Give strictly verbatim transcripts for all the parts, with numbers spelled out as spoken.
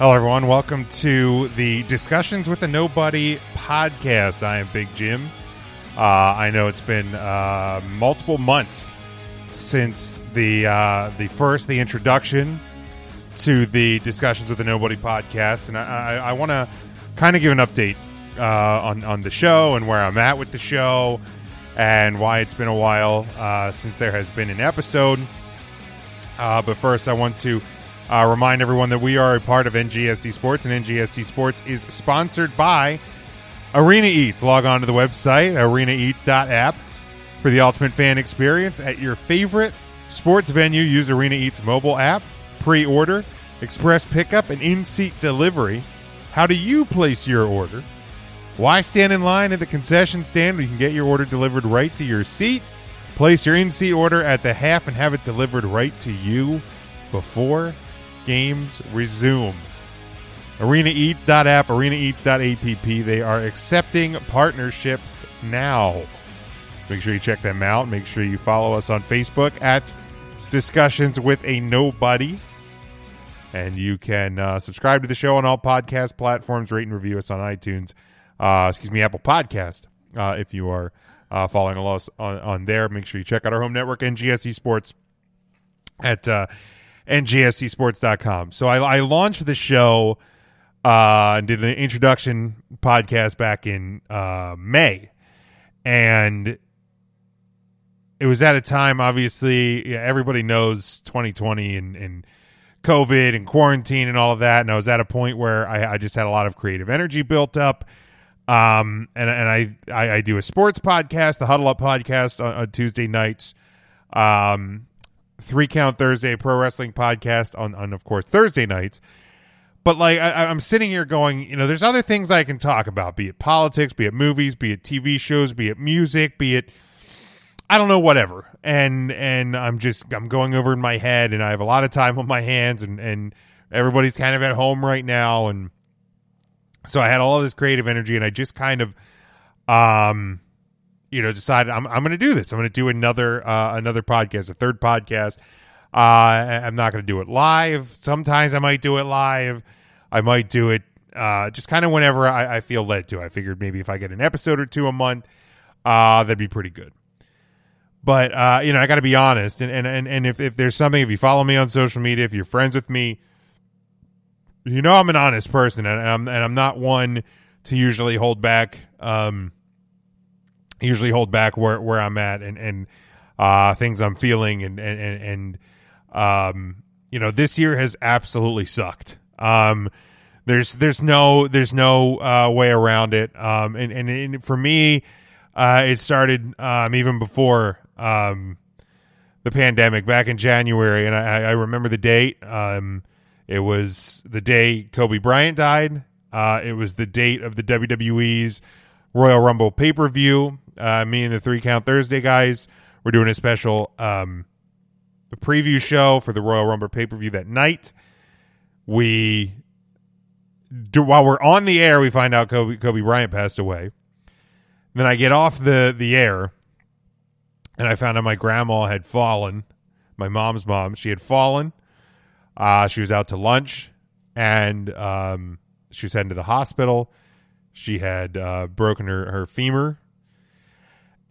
Hello, everyone. Welcome to the Discussions with the Nobody podcast. I am Big Jim. Uh, I know it's been uh, multiple months since the uh, the first, the introduction to the Discussions with the Nobody podcast, and I, I, I want to kind of give an update uh, on, on the show and where I'm at with the show and why it's been a while uh, since there has been an episode. Uh, but first, I want to Uh, remind everyone that we are a part of N G S C Sports, and N G S C Sports is sponsored by Arena Eats. Log on to the website, arena eats dot app, for the ultimate fan experience at your favorite sports venue. Use Arena Eats mobile app, pre-order, express pickup, and in-seat delivery. How do you place your order? Why stand in line at the concession stand? You can get your order delivered right to your seat. Place your in-seat order at the half and have it delivered right to you before games resume. arena eats dot app, arena eats dot app. They are accepting partnerships now. So make sure you check them out. Make sure you follow us on Facebook at Discussions with a Nobody. And you can uh, subscribe to the show on all podcast platforms. Rate and review us on iTunes. Uh, excuse me, Apple Podcast. Uh, if you are uh, following us on, on there, make sure you check out our home network, N G S C Sports, at Uh, N G S C sports dot com. So I, I launched the show uh, and did an introduction podcast back in uh, May. And it was at a time, obviously, yeah, everybody knows twenty twenty and, and COVID and quarantine and all of that. And I was at a point where I, I just had a lot of creative energy built up. Um, and and I, I, I do a sports podcast, the Huddle Up podcast on, on Tuesday nights. Um Three Count Thursday, pro wrestling podcast on, on of course, Thursday nights. But like I, I'm sitting here going, you know, there's other things I can talk about, be it politics, be it movies, be it T V shows, be it music, be it, I don't know, whatever. And and I'm just, I'm going over in my head, and I have a lot of time on my hands, and, and everybody's kind of at home right now. And so I had all this creative energy, and I just kind of, um, you know, decided I'm I'm going to do this. I'm going to do another uh, another podcast, a third podcast. Uh, I'm not going to do it live. Sometimes I might do it live. I might do it uh, just kind of whenever I, I feel led to. I figured maybe if I get an episode or two a month, uh, that'd be pretty good. But, uh, you know, I got to be honest. And and, and, and if, if there's something, if you follow me on social media, if you're friends with me, you know I'm an honest person. And I'm, and I'm not one to usually hold back um usually hold back where, where I'm at and, and, uh, things I'm feeling. And, and, and, um, you know, this year has absolutely sucked. Um, there's, there's no, there's no, uh, way around it. Um, and, and, and for me, uh, it started, um, even before, um, the pandemic back in January. And I, I remember the date. Um, it was the day Kobe Bryant died. Uh, it was the date of the W W E's Royal Rumble pay-per-view. Uh, me and the Three Count Thursday guys were doing a special um, preview show for the Royal Rumble pay-per-view that night. We do, while we're on the air, we find out Kobe Kobe Bryant passed away. Then I get off the, the air, and I found out my grandma had fallen. My mom's mom, she had fallen. Uh, she was out to lunch, and um, she was heading to the hospital. She had uh, broken her, her femur.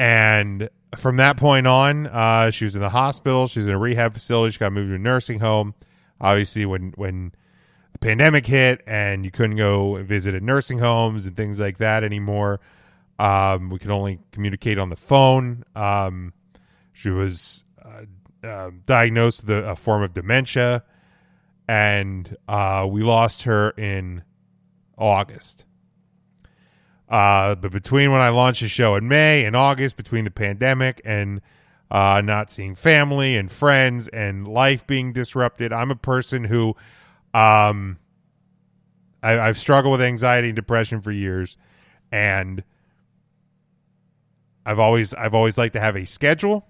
And from that point on, uh, she was in the hospital. She was in a rehab facility. She got moved to a nursing home. Obviously, when, when the pandemic hit and you couldn't go visit at nursing homes and things like that anymore, um, we could only communicate on the phone. Um, she was uh, uh, diagnosed with a, a form of dementia. And uh, we lost her in August. Uh, but between when I launched the show in May and August, between the pandemic and uh, not seeing family and friends and life being disrupted, I'm a person who um, I, I've struggled with anxiety and depression for years, and I've always I've always liked to have a schedule.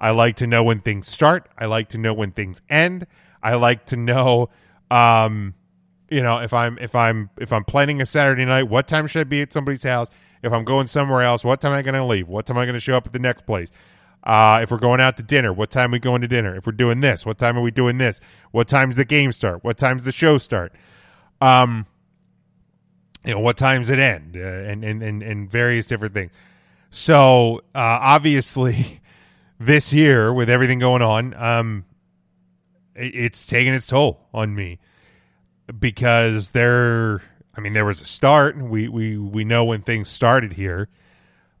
I like to know when things start. I like to know when things end. I like to know. Um, You know, if I'm if I'm if I'm planning a Saturday night, what time should I be at somebody's house? If I'm going somewhere else, what time am I going to leave? What time am I going to show up at the next place? Uh, if we're going out to dinner, what time are we going to dinner? If we're doing this, what time are we doing this? What time's the game start? What time's the show start? Um, you know, what time's it end, uh, and, and, and, and various different things. So uh, obviously this year with everything going on, um, it, it's taking its toll on me because there, I mean, there was a start, and we, we, we know when things started here,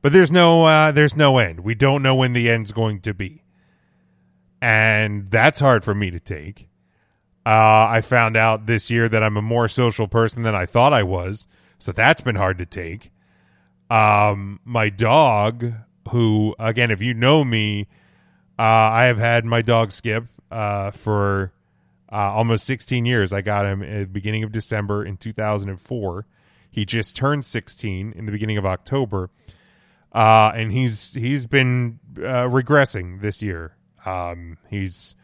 but there's no, uh, there's no end. We don't know when the end's going to be. And that's hard for me to take. Uh, I found out this year that I'm a more social person than I thought I was, so that's been hard to take. Um, my dog, who, again, if you know me, uh, I have had my dog Skip uh, for uh, almost sixteen years. I got him at the beginning of December in two thousand four. He just turned sixteen in the beginning of October, uh, and he's he's been uh, regressing this year. Um, he's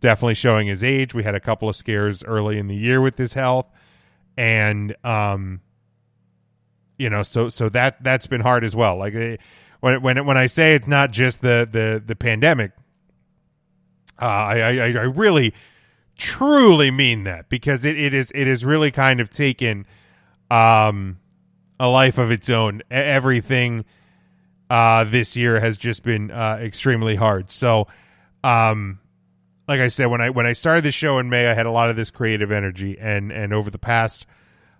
definitely showing his age. We had a couple of scares early in the year with his health, and um, you know, so so that that's been hard as well. Like when when when I say it's not just the the the pandemic, uh, I, I I really truly mean that, because it it is it is really kind of taken um a life of its own. Everything uh this year has just been uh, extremely hard. So um. Like I said, when I when I started the show in May, I had a lot of this creative energy, and and over the past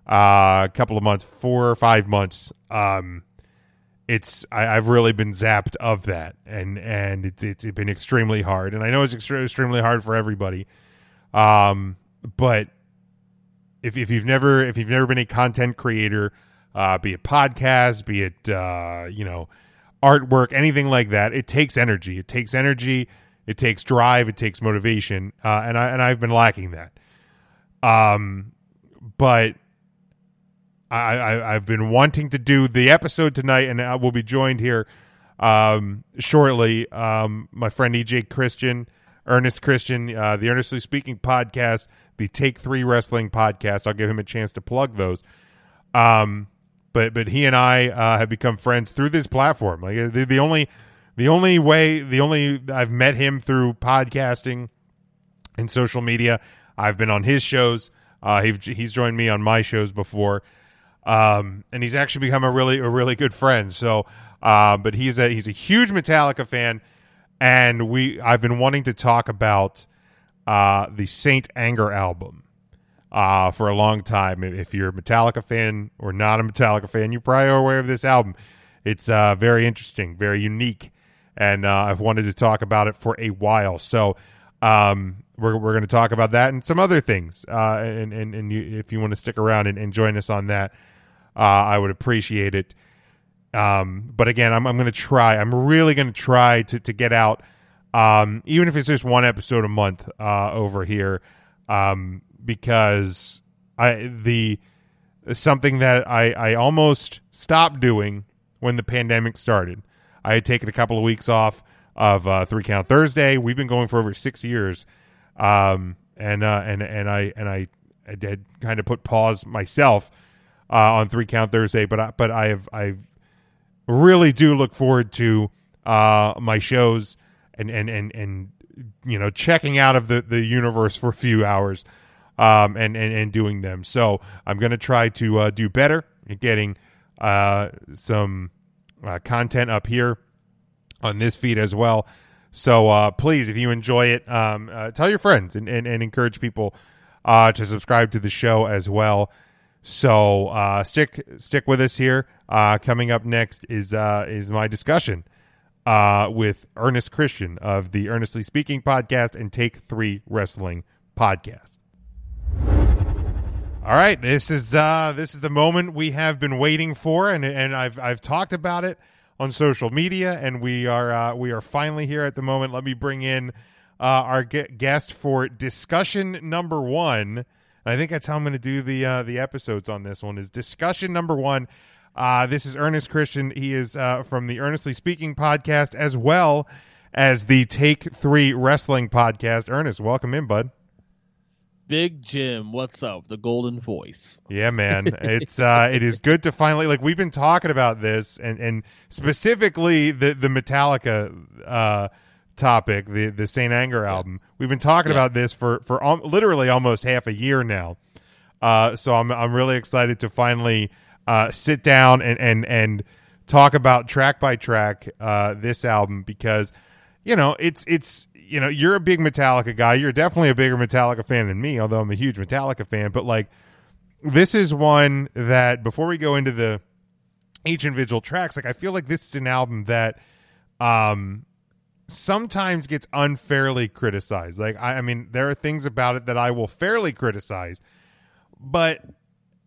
uh, couple of months, four or five months, um, it's I, I've really been zapped of that, and and it's it's been extremely hard. And I know it's extre- extremely hard for everybody, um, but if if you've never if you've never been a content creator, uh, be it podcast, be it uh, you know artwork, anything like that, it takes energy. It takes energy. It takes drive. It takes motivation, uh, and I and I've been lacking that. Um, but I, I I've been wanting to do the episode tonight, and I will be joined here um, shortly. Um, my friend E J Christian, Ernest Christian, uh, the Earnestly Speaking podcast, the Take Three Wrestling podcast. I'll give him a chance to plug those. Um, but but he and I uh, have become friends through this platform. Like the, the only. The only way, the only I've met him through podcasting and social media. I've been on his shows. Uh, he've, he's joined me on my shows before, um, and he's actually become a really, a really good friend. So, uh, but he's a he's a huge Metallica fan, and we I've been wanting to talk about uh, the Saint Anger album uh, for a long time. If you're a Metallica fan or not a Metallica fan, you probably are aware of this album. It's uh, very interesting, very unique. And uh, I've wanted to talk about it for a while, so um, we're we're going to talk about that and some other things. Uh, and and and you, if you want to stick around and, and join us on that, uh, I would appreciate it. Um, but again, I'm I'm going to try. I'm really going to try to to get out, um, even if it's just one episode a month uh, over here, um, because I the something that I I almost stopped doing when the pandemic started. I had taken a couple of weeks off of uh, Three Count Thursday. We've been going for over six years, um, and uh, and and I and I, I had kind of put pause myself uh, on Three Count Thursday. But I, but I have I really do look forward to uh, my shows and and and and you know checking out of the, the universe for a few hours, um, and, and and doing them. So I'm going to try to uh, do better at getting uh, some. Uh, content up here on this feed as well. So uh, please, if you enjoy it, um, uh, tell your friends and, and, and encourage people uh, to subscribe to the show as well. So uh, stick stick with us here. Uh, coming up next is uh, is my discussion uh, with Ernest Christian of the Earnestly Speaking podcast and Take Three Wrestling podcast. All right, this is uh, this is the moment we have been waiting for, and and I've I've talked about it on social media, and we are uh, we are finally here at the moment. Let me bring in uh, our ge- guest for discussion number one. And I think that's how I'm going to do the uh, the episodes on this one. Is discussion number one. Uh, this is Ernest Christian. He is uh, from the Earnestly Speaking podcast as well as the Take Three Wrestling podcast. Ernest, welcome in, bud. Big Jim, what's up? The golden voice. Yeah, man. It's uh it is good to finally, like, we've been talking about this and, and specifically the, the Metallica uh topic, the, the Saint Anger album. Yes. We've been talking yeah. about this for, for um, literally almost half a year now. Uh, so I'm I'm really excited to finally uh, sit down and and and talk about track by track uh, this album, because you know it's it's you know you're a big Metallica guy. You're definitely a bigger Metallica fan than me, although I'm a huge Metallica fan. But like, this is one that, before we go into the each individual tracks, like I feel like this is an album that um, sometimes gets unfairly criticized. Like I, I mean, there are things about it that I will fairly criticize. But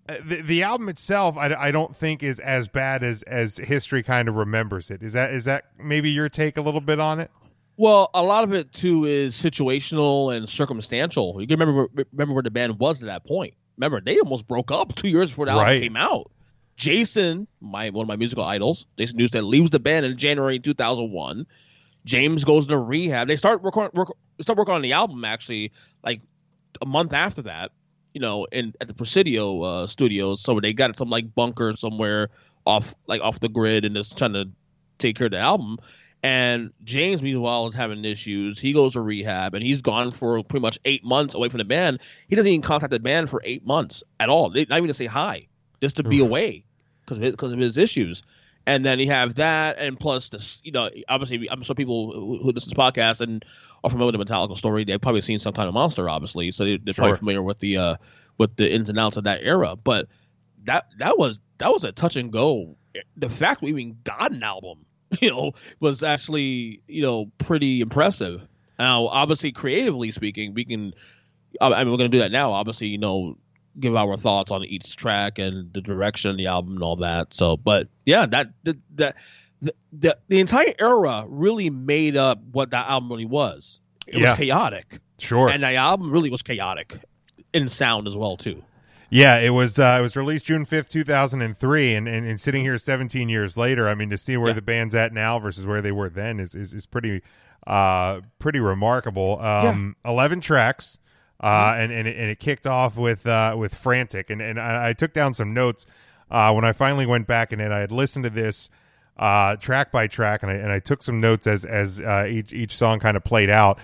the, the album itself, I, I don't think is as bad as, as history kind of remembers it. Is that is that maybe your take a little bit on it? Well, a lot of it, too, is situational and circumstantial. You can remember, remember where the band was at that point. Remember, they almost broke up two years before the album right. came out. Jason, my one of my musical idols, Jason Newsted, leaves the band in January two thousand one. James goes into rehab. They start working work, start working on the album, actually, like a month after that. You know, in at the Presidio uh, studios, so they got some like bunker somewhere off, like off the grid, and just trying to take care of the album. And James, meanwhile, is having issues. He goes to rehab, and he's gone for pretty much eight months away from the band. He doesn't even contact the band for eight months at all. They, not even to say hi, just to be mm. away because of, because of his issues. And then you have that, and plus this, you know, obviously, I'm sure people who, who listen to this podcast and are familiar with the Metallica story, they've probably seen Some Kind of Monster, obviously, so they, they're sure. probably familiar with the uh, with the ins and outs of that era. But that that was that was a touch and go. The fact we even got an album, you know, was actually, you know, pretty impressive. Now, obviously, creatively speaking, we can. I mean, we're going to do that now. Obviously, you know. Give our thoughts on each track and the direction of the album and all that. So, but yeah, that the the the, the entire era really made up what that album really was. It yeah. was chaotic, sure, and the album really was chaotic in sound as well too. Yeah, it was. Uh, it was released June fifth, two thousand and three, and and sitting here seventeen years later, I mean, to see where yeah. the band's at now versus where they were then is is, is pretty uh pretty remarkable. Um, yeah. Eleven tracks. Uh, and, and, it, and it kicked off with uh, with Frantic. And, and I, I took down some notes uh, when I finally went back, and then I had listened to this uh, track by track, and I, and I took some notes as as uh, each, each song kind of played out.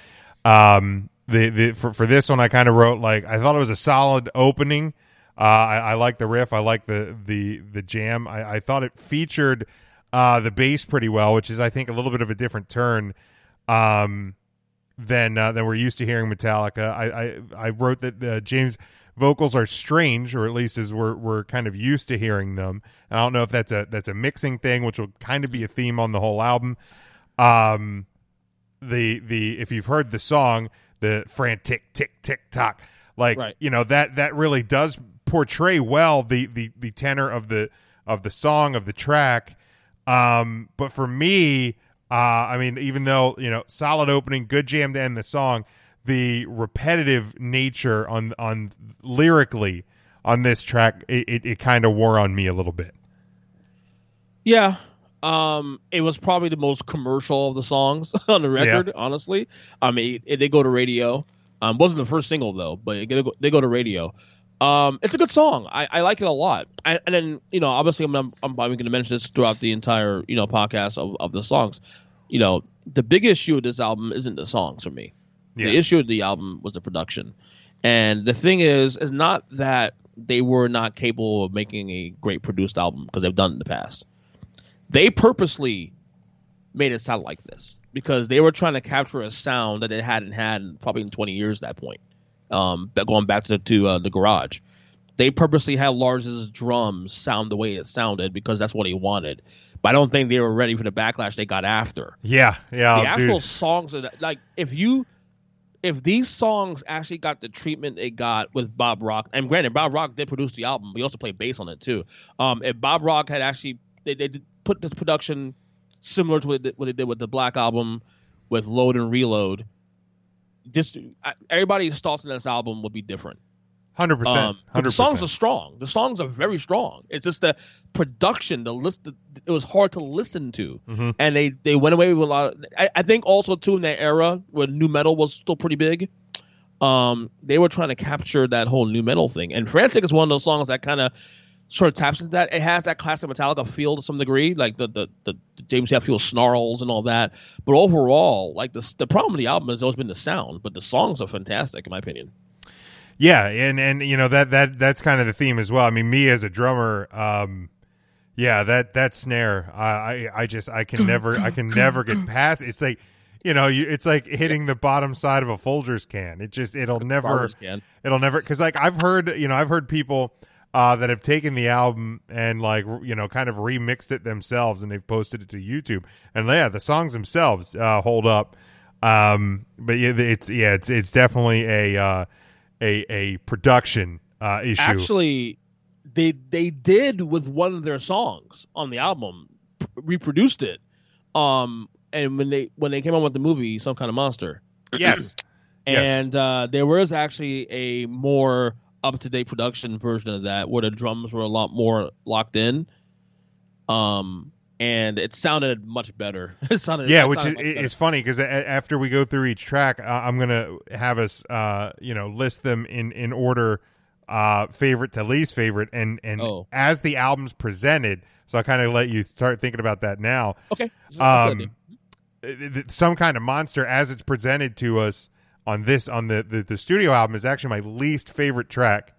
Um, the, the for, for this one, I kind of wrote, like, I thought it was a solid opening. Uh, I, I like the riff. I like the, the, the jam. I, I thought it featured uh, the bass pretty well, which is, I think, a little bit of a different turn. Um Than uh, than we're used to hearing Metallica. I I, I wrote that uh, James' vocals are strange, or at least as we're we're kind of used to hearing them. And I don't know if that's a that's a mixing thing, which will kind of be a theme on the whole album. Um, the the if you've heard the song, the frantic tick tick tock, like right. you know that that really does portray well the the the tenor of the of the song of the track. Um, but for me. Uh, I mean, even though, you know, solid opening, good jam to end the song, the repetitive nature on on lyrically on this track, it, it, it kind of wore on me a little bit. Yeah, um, it was probably the most commercial of the songs on the record, yeah. honestly. I mean, it did go to radio. Um, wasn't the first single, though, but it did go, they go to radio. Um, it's a good song. I, I like it a lot. I, and then, you know, obviously I'm, I'm, I'm probably going to mention this throughout the entire, you know, podcast of, of the songs. You know, the big issue of this album isn't the songs for me. Yeah. The issue of the album was the production. And the thing is, is not that they were not capable of making a great produced album, because they've done it in the past. They purposely made it sound like this because they were trying to capture a sound that it hadn't had in probably in twenty years at that point. Um, going back to, to uh, the garage, they purposely had Lars's drums sound the way it sounded because that's what he wanted. But I don't think they were ready for the backlash they got after. Yeah, yeah. The actual dude. songs are like if you, if these songs actually got the treatment they got with Bob Rock, and granted, Bob Rock did produce the album, but he also played bass on it too. Um, if Bob Rock had actually they they did put this production similar to what they, what they did with the Black Album, with Load and Reload. Just everybody's thoughts on this album would be different. one hundred percent. Um, the songs are strong. The songs are very strong. It's just the production, the list, the, it was hard to listen to. Mm-hmm. And they, they went away with a lot of, I, I think also too in that era where nu metal was still pretty big. Um, they were trying to capture that whole nu metal thing. And Frantic is one of those songs that kind of sort of taps into that. It has that classic Metallica feel to some degree, like the the, the, the James Hetfield snarls and all that. But overall, like the the problem of the album has always been the sound, but the songs are fantastic in my opinion. Yeah, and and you know that that that's kind of the theme as well. I mean, me as a drummer, um, yeah, that that snare, I I, I just I can never I can never get past. It's like, you know, you, it's like hitting the bottom side of a Folgers can. It just it'll never it'll never because like I've heard you know I've heard people uh, that have taken the album and like you know kind of remixed it themselves and they've posted it to YouTube, and yeah, the songs themselves uh, hold up. Um, but it's yeah, it's it's definitely a uh, a a production uh, issue. Actually, they they did with one of their songs on the album, p- reproduced it. Um, and when they when they came out with the movie, Some Kind of Monster. Yes, and yes. Uh, there was actually a more up to date production version of that where the drums were a lot more locked in. Um. And it sounded much better. It sounded, yeah, it which sounded is, it's funny because after we go through each track, uh, I'm going to have us, uh, you know, list them in, in order, uh, favorite to least favorite. And, and oh. as the album's presented, so I kind of let you start thinking about that now. Okay. Um, Some Kind of Monster, as it's presented to us on this, on the, the, the studio album, is actually my least favorite track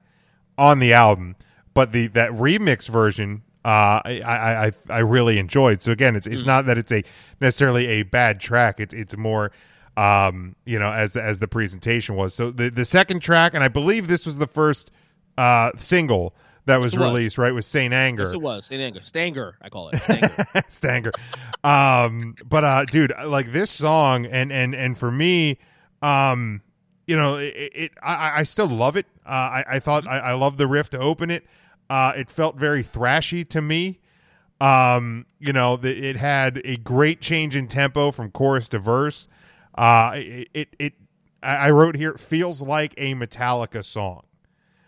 on the album. But the that remix version... Uh, I, I I I really enjoyed. So again, it's it's mm. not that it's a necessarily a bad track. It's it's more, um, you know, as the, as the presentation was. So the, the second track, and I believe this was the first uh single that was yes, released, was. right? Was Saint Anger? Yes, it was Saint Anger. Stanger, I call it. Stanger. Stanger. Um, but uh, dude, like this song, and and and for me, um, you know, it, it I I still love it. Uh, I I thought mm-hmm. I I loved the riff to open it. Uh, it felt very thrashy to me. Um, you know, the, it had a great change in tempo from chorus to verse. Uh, it, it, it, I wrote here, it feels like a Metallica song.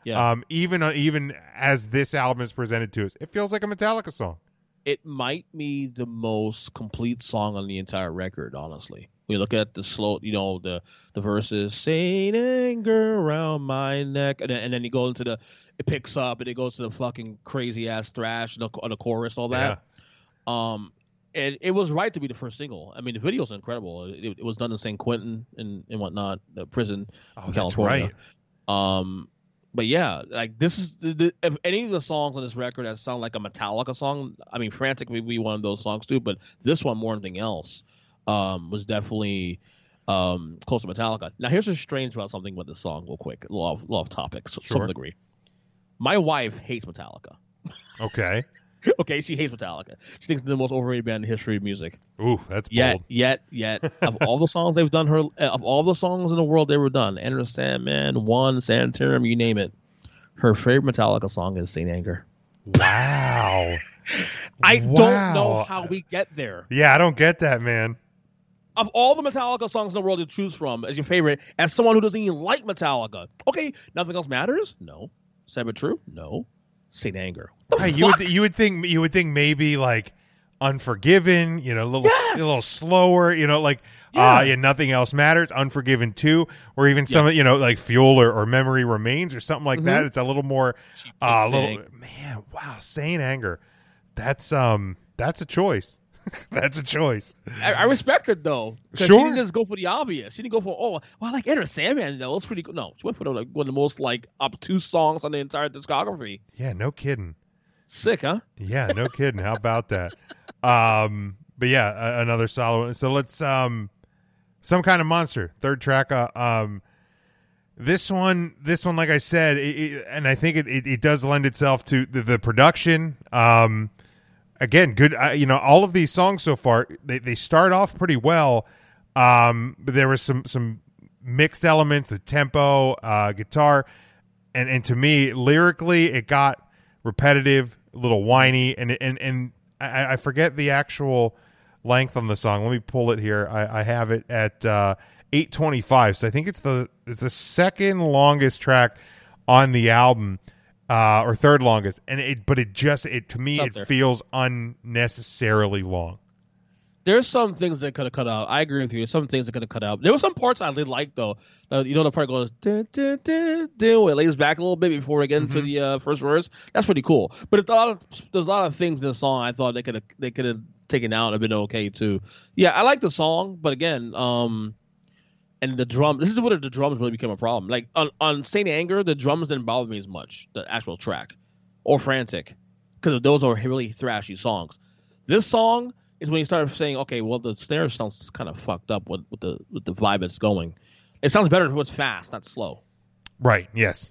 Yeah. Um, even, even as this album is presented to us, it feels like a Metallica song. It might be the most complete song on the entire record, honestly. We look at the slow, you know, the, the verses, Saint Anger around my neck. And then, and then you go into the, it picks up and it goes to the fucking crazy ass thrash and the, and the chorus, all that. Yeah. Um, and it was right to be the first single. I mean, the video's incredible. It, it was done in Saint Quentin and, and whatnot, the prison oh, in California. That's right. Um, But yeah, like this is the, the, if any of the songs on this record that sound like a Metallica song, I mean, Frantic may be one of those songs too, but this one more than anything else um, was definitely um, close to Metallica. Now, here's what's strange about something with this song, real quick, a lot of, lot of topics, sure. some degree. My wife hates Metallica. Okay. okay, she hates Metallica. She thinks it's the most overrated band in the history of music. Ooh, that's bold. Yet, yet, yet, of all the songs they've done, her of all the songs in the world they were done, Enter the Sandman, One, Sanitarium, you name it, her favorite Metallica song is Saint Anger. Wow. I wow. don't know how we get there. Yeah, I don't get that, man. Of all the Metallica songs in the world to choose from as your favorite, as someone who doesn't even like Metallica, okay, Nothing Else Matters? No. Sad But True? No. Saint Anger. Hey, you would th- you would think you would think maybe like Unforgiven, you know, a little yes! a little slower, you know, like yeah. uh, yeah, Nothing Else Matters, Unforgiven two, or even some, yeah. you know, like Fuel or, or Memory Remains or something like mm-hmm. that. It's a little more, uh, a little man. Wow, Saint Anger. That's um, that's a choice. That's a choice. I, I respect it though. Sure. She didn't just go for the obvious. She didn't go for oh, well, I like Enter Sandman though. It's pretty cool. No, she went for the, like, one of the most like obtuse songs on the entire discography. Yeah, no kidding. Sick, huh? Yeah, no kidding. How about that? Um, but yeah, uh, another solid one. So let's um, Some Kind of Monster. Third track. Uh, um, this one, this one, like I said, it, it, and I think it, it, it does lend itself to the, the production. Um, Again, good. Uh, you know, all of these songs so far, they, they start off pretty well, um, but there was some some mixed elements, the tempo, uh, guitar, and and to me, lyrically, it got repetitive, a little whiny, and and and I, I forget the actual length on the song. Let me pull it here. I, I have it at uh, eight twenty-five, so I think it's the it's the second longest track on the album. Uh, or third longest, and it, but it just, it to me, it there. feels unnecessarily long. There's some things that could have cut out. I agree with you. There's some things that could have cut out. There were some parts I did like though. Uh, you know, the part goes, duh, duh, duh, duh, it lays back a little bit before we get into mm-hmm. the uh, first verse. That's pretty cool. But it's a lot of, there's a lot of things in the song I thought they could have they could have taken out and been okay too. Yeah, I like the song, but again, um, and the drum. This is where the drums really became a problem. Like on, on Saint Anger, the drums didn't bother me as much, the actual track, or Frantic, because those are really thrashy songs. This song is when you start saying, okay, well, the snare sounds kind of fucked up with, with the with the vibe it's going. It sounds better if it was fast, not slow. Right. Yes.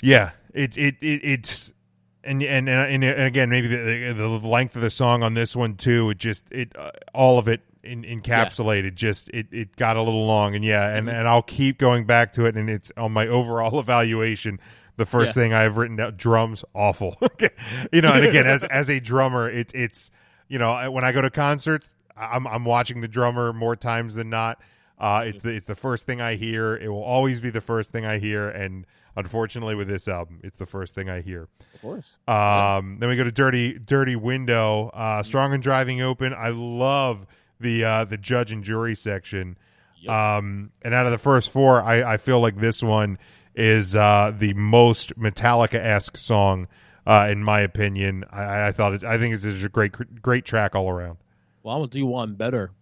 Yeah. It it, it it's and and and again, maybe the, the length of the song on this one too. It just it uh, all of it in, encapsulated. Yeah. Just it, it got a little long, and yeah, and, and I'll keep going back to it. And it's on my overall evaluation. The first yeah. thing I've written down: drums awful. You know, and again, as as a drummer, it's it's you know, when I go to concerts, I'm I'm watching the drummer more times than not. Uh, it's the it's the first thing I hear. It will always be the first thing I hear, and unfortunately, with this album, it's the first thing I hear. Of course. Um, yeah. Then we go to Dirty Dirty Window, uh, Strong and Driving Open. I love the uh, the judge and jury section. Yep. Um, and out of the first four, I, I feel like this one is uh, the most Metallica-esque song, uh, in my opinion. I, I thought it's, I think it's, it's a great great track all around. Well, I'm gonna do one better.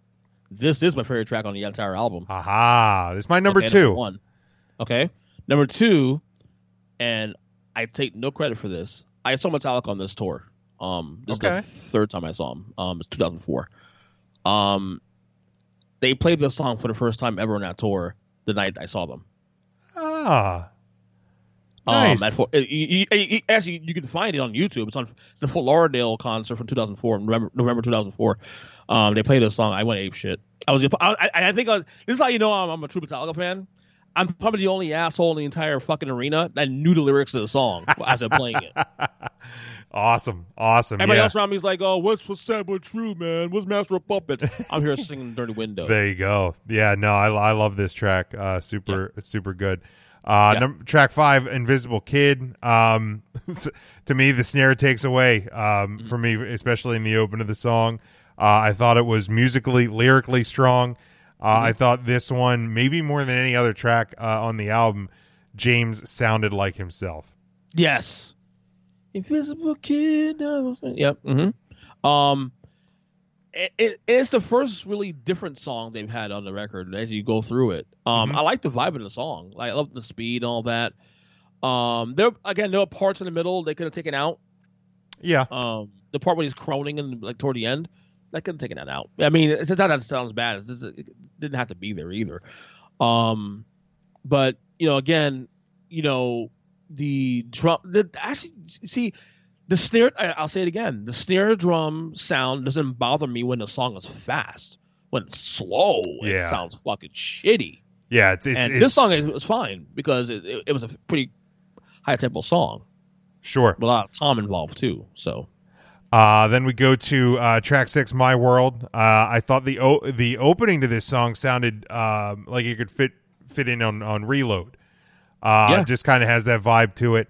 This is my favorite track on the entire album. Aha. This is my number okay, two. Number one. Okay. Number two, and I take no credit for this. I saw Metallica on this tour. Um, this okay. is the third time I saw them. Um, it's two thousand four. Um, they played this song for the first time ever on that tour the night I saw them. Ah. Nice. Um, at four, it, it, it, it, actually, you can find it on YouTube. It's on it's the Fort Lauderdale concert from two thousand four, November, November two thousand four. Um, they played this song. I went ape shit. I was. I, I think I was, this is how you know I'm, I'm a true Metallica fan. I'm probably the only asshole in the entire fucking arena that knew the lyrics of the song as I'm playing it. Awesome, awesome. Everybody yeah. else around me is like, "Oh, what's what's sad but true, man? What's Master of Puppets?" I'm here singing "Dirty Window." There you go. Yeah, no, I, I love this track. Uh, super, yeah. super good. Uh, yeah. Number, track five, Invisible Kid. Um, to me, the snare takes away. Um, mm-hmm. For me, especially in the open of the song, uh, I thought it was musically, lyrically strong. Uh, mm-hmm. I thought this one, maybe more than any other track uh, on the album, James sounded like himself. Yes, Invisible Kid. Yep. Mm-hmm. Um, it, it, it's the first really different song they've had on the record as you go through it. Um, mm-hmm. I like the vibe of the song. Like, I love the speed and all that. Um, there again, there are parts in the middle they could have taken out. Yeah. Um, the part when he's croning and like toward the end, I could have taken that out. I mean, it's not that it sounds bad. It's just, it didn't have to be there either. Um, but you know, again, you know, the drum. The actually, see, the snare. I, I'll say it again. The snare drum sound doesn't bother me when the song is fast. When it's slow, yeah. it sounds fucking shitty. Yeah, it's, it's and it's, this song is, was fine because it, it, it was a pretty high tempo song. Sure, with a lot of Tom involved too. So. Uh, then we go to uh, track six, My World. Uh, I thought the o- the opening to this song sounded uh, like it could fit fit in on, on Reload. Uh, yeah. Just kind of has that vibe to it.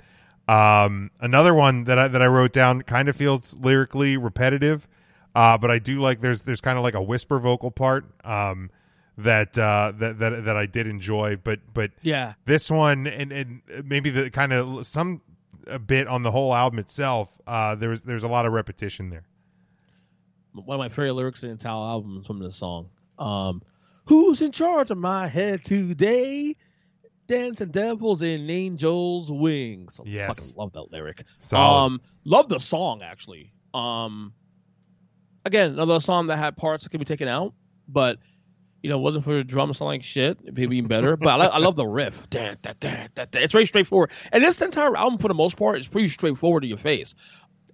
Um, another one that I that I wrote down kind of feels lyrically repetitive, uh, but I do like there's there's kind of like a whisper vocal part um, that, uh, that that that I did enjoy. But but yeah. this one and, and maybe the kind of some. a bit on the whole album itself, uh, there's there's a lot of repetition there. One of my favorite lyrics in the entire album is from this song. Um, Who's in charge of my head today? Dancing devils in angels' wings. Yes. I fucking love that lyric. Solid. Um, love the song, actually. Um, again, another song that had parts that could be taken out, but you know, it wasn't for the drums sounding like shit. It'd be even better. But I, I love the riff. Da, da, da, da, da. It's very straightforward. And this entire album, for the most part, is pretty straightforward to your face.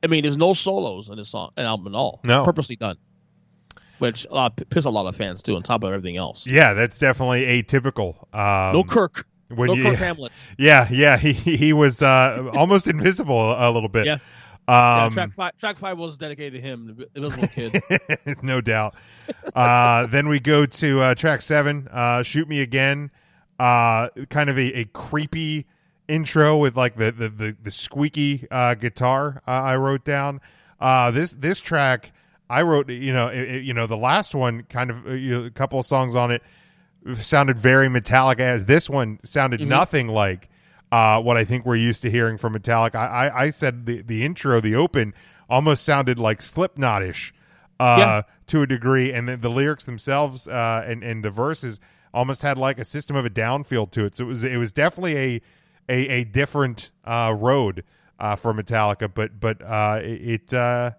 I mean, there's no solos in this song, an album at all. No. Purposely done. Which uh, piss a lot of fans, too, on top of everything else. Yeah, that's definitely atypical. Um, no Kirk. When no you, Kirk Hamlet. Yeah, yeah. He he was uh, almost invisible a little bit. Yeah. Um, yeah, track five, track five was dedicated to him, the Invisible Kid. No doubt. Uh, then we go to uh, track seven, uh, Shoot Me Again. Uh, kind of a, a creepy intro with like the the, the, the squeaky uh, guitar. Uh, I wrote down uh, this this track. I wrote, you know, it, it, you know, the last one kind of uh, you know, a couple of songs on it sounded very Metallica, as this one sounded mm-hmm. nothing like. Uh, what I think we're used to hearing from Metallica. I, I, I said the, the intro, the open, almost sounded like Slipknot-ish uh, yeah. to a degree. And the, the lyrics themselves uh, and, and the verses, almost had like a System of a Down feel to it. So it was it was definitely a a, a different uh, road uh, for Metallica, but but uh, it uh,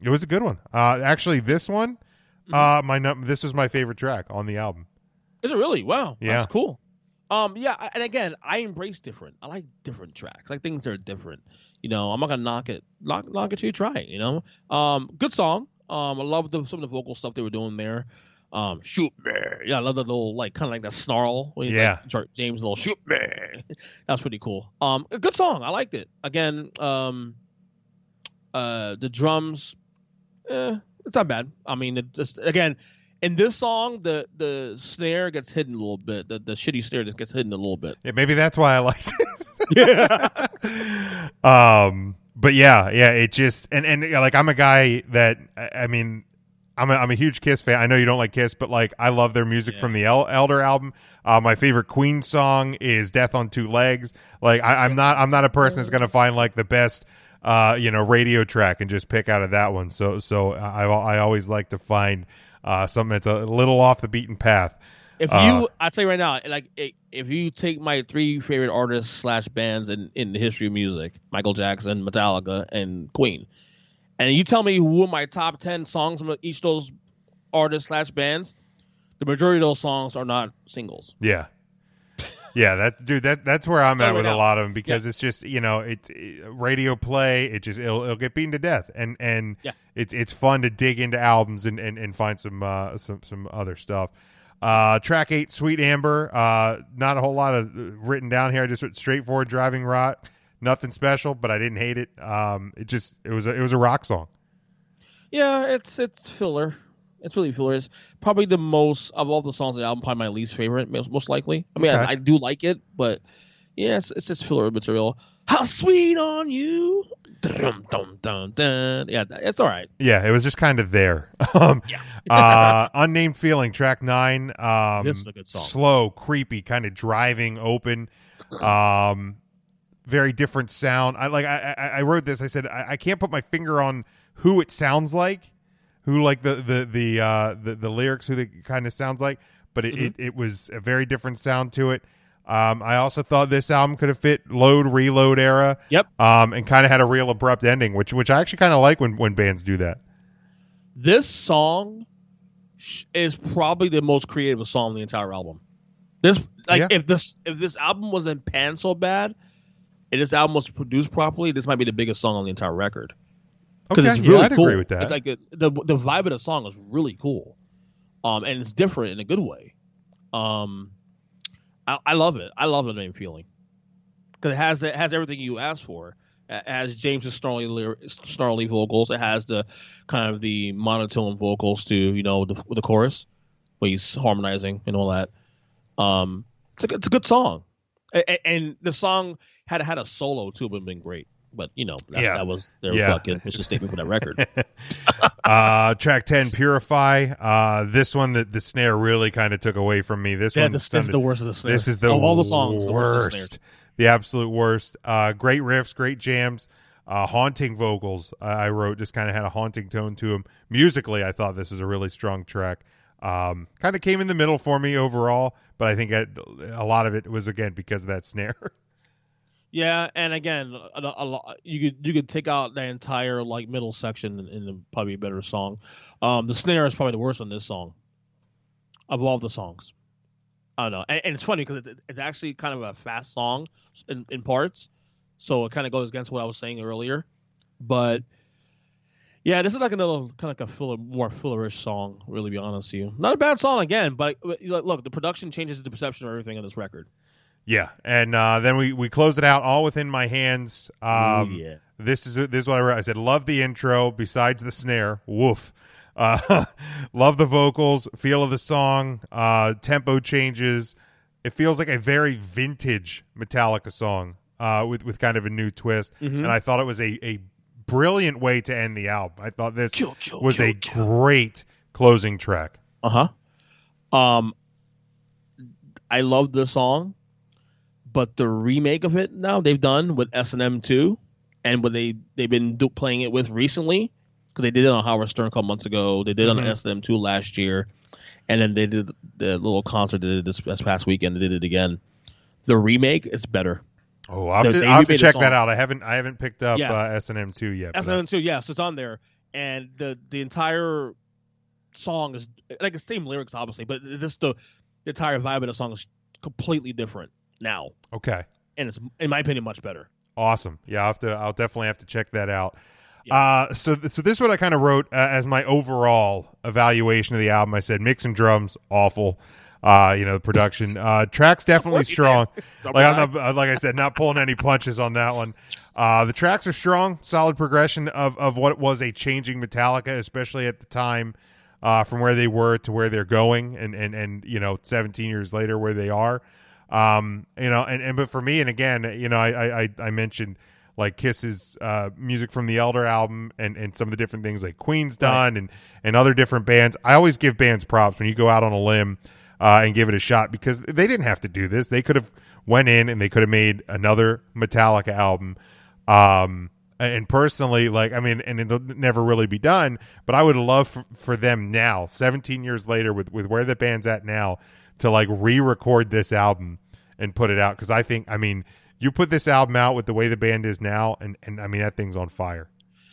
it was a good one. Uh, actually, this one, mm-hmm. uh, my num- this was my favorite track on the album. Is it really? Wow, yeah. That's cool. Um, yeah, and again, I embrace different. I like different tracks. I like things that are different. You know, I'm not gonna knock it, knock, knock it till you try it. You know, um, good song. Um, I love the, some of the vocal stuff they were doing there. Um, shoot me. Yeah, I love the little like kind of like that snarl. When you, yeah, like, James little shoot me. That's pretty cool. Um, a good song. I liked it. Again, um, uh, the drums. Eh, it's not bad. I mean, it just again. In this song, the, the snare gets hidden a little bit. The the shitty snare just gets hidden a little bit. Yeah, maybe that's why I liked it. Yeah. um, but yeah, yeah, it just and and like I'm a guy that I mean, I'm a, I'm a huge Kiss fan. I know you don't like Kiss, but like I love their music yeah. from the El- Elder album. Uh, my favorite Queen song is "Death on Two Legs." Like I, I'm not I'm not a person that's gonna find like the best uh you know radio track and just pick out of that one. So so I I always like to find. Uh, something that's a little off the beaten path. If you, uh, I'll tell you right now, like if you take my three favorite artists slash bands in, in the history of music, Michael Jackson, Metallica, and Queen, and you tell me who are my top ten songs from each of those artists slash bands, the majority of those songs are not singles. Yeah, yeah, that dude, that that's where I'm at right with now. A lot of them because yeah. it's just you know it's it, radio play. It just it'll, it'll get beaten to death, and and. Yeah. It's it's fun to dig into albums and, and, and find some uh, some some other stuff. Uh, track eight, Sweet Amber. Uh, not a whole lot of written down here. I just went straightforward driving rock. Nothing special, but I didn't hate it. Um, it just it was a, it was a rock song. Yeah, it's it's filler. It's really filler. It's probably the most of all the songs on the album. Probably my least favorite, most likely. I mean, okay. I, I do like it, but yeah, it's, it's just filler material. How sweet on you. Dun, dun, dun, dun. Yeah, it's all right. Yeah, it was just kind of there. um, yeah. uh, Unnamed Feeling, track nine. Um, this is a good song. Slow, creepy, kind of driving, open. Um, very different sound. I like. I, I, I wrote this. I said I, I can't put my finger on who it sounds like, who like the the the uh, the, the lyrics, who it kind of sounds like. But it, mm-hmm. it it was a very different sound to it. Um, I also thought this album could have fit Load, Reload era. Yep. Um, and kind of had a real abrupt ending, which which I actually kind of like when, when bands do that. This song is probably the most creative song on the entire album. This like yeah. if this if this album wasn't panned so bad, and this album was produced properly, this might be the biggest song on the entire record. Okay, it's really yeah, I'd cool. agree with that. It's like a, the the vibe of the song is really cool, um, and it's different in a good way. Um. I, I love it. I love the name Feeling because it has it has everything you ask for. It has James's snarly lyric, snarly vocals. It has the kind of the monotone vocals to you know the, the chorus where he's harmonizing and all that. Um, it's a it's a good song, and, and the song had had a solo too, but been great. But you know that, yeah. that was their yeah. fucking mission statement for that record. uh, track ten, Purify. Uh, this one that the snare really kind of took away from me. This yeah, one this, sounded, this is the worst of the snare. This is the of all the songs, worst, the, worst of the, the absolute worst. Uh, great riffs, great jams, uh, haunting vocals. Uh, I wrote just kind of had a haunting tone to them. Musically, I thought this is a really strong track. Um, kind of came in the middle for me overall, but I think I, a lot of it was again because of that snare. Yeah, and again, a, a, a, you could you could take out the entire like middle section in, in the, probably a better song. Um, the snare is probably the worst on this song of all the songs. I don't know, and, and it's funny because it, it's actually kind of a fast song in, in parts, so it kind of goes against what I was saying earlier. But yeah, this is like another kind of like a filler, more fillerish song. Really, to be honest with you, not a bad song again, but look, the production changes the perception of everything on this record. Yeah, and uh, then we, we close it out all within my hands. Um, Ooh, yeah. This is this is what I wrote. I said, love the intro. Besides the snare, woof. Uh, love the vocals, feel of the song, uh, tempo changes. It feels like a very vintage Metallica song uh, with with kind of a new twist. Mm-hmm. And I thought it was a, a brilliant way to end the album. I thought this kill, kill, was kill, a kill. great closing track. Uh huh. Um, I love this song. But the remake of it now they've done with S and M two and what they, they've been do, playing it with recently because they did it on Howard Stern a couple months ago. They did it mm-hmm. on S and M two last year. and then they did the little concert they did this, this past weekend. They did it again. The remake is better. Oh, I'll have to, I'll have to check that out. I haven't I haven't picked up yeah. uh, S and M two yet. S and M two, yeah, so it's on there, and the the entire song is like the same lyrics, obviously, but it's just the, the entire vibe of the song is completely different now. Okay, and it's in my opinion much better. Awesome, yeah, I'll have to I'll definitely have to check that out. Yeah. Uh, so th- so this is what I kind of wrote uh, as my overall evaluation of the album. I said mix and drums awful. Uh, you know, production uh, tracks definitely strong. Like I'm not, like I said, not pulling any punches on that one. Uh, the tracks are strong, solid progression of of what was a changing Metallica, especially at the time, uh, from where they were to where they're going, and and and you know, seventeen years later where they are. Um, you know, and and but for me, and again, you know, I I, I mentioned like Kiss's uh, music from the Elder album, and, and some of the different things like Queen's done, right. and and other different bands. I always give bands props when you go out on a limb. Uh, and give it a shot, because they didn't have to do this. They could have went in and they could have made another Metallica album. Um, and personally, like, I mean, and it'll never really be done, but I would love for, for them now, seventeen years later, with, with where the band's at now, to like re-record this album and put it out. Because I think, I mean, you put this album out with the way the band is now, and, and I mean, that thing's on fire.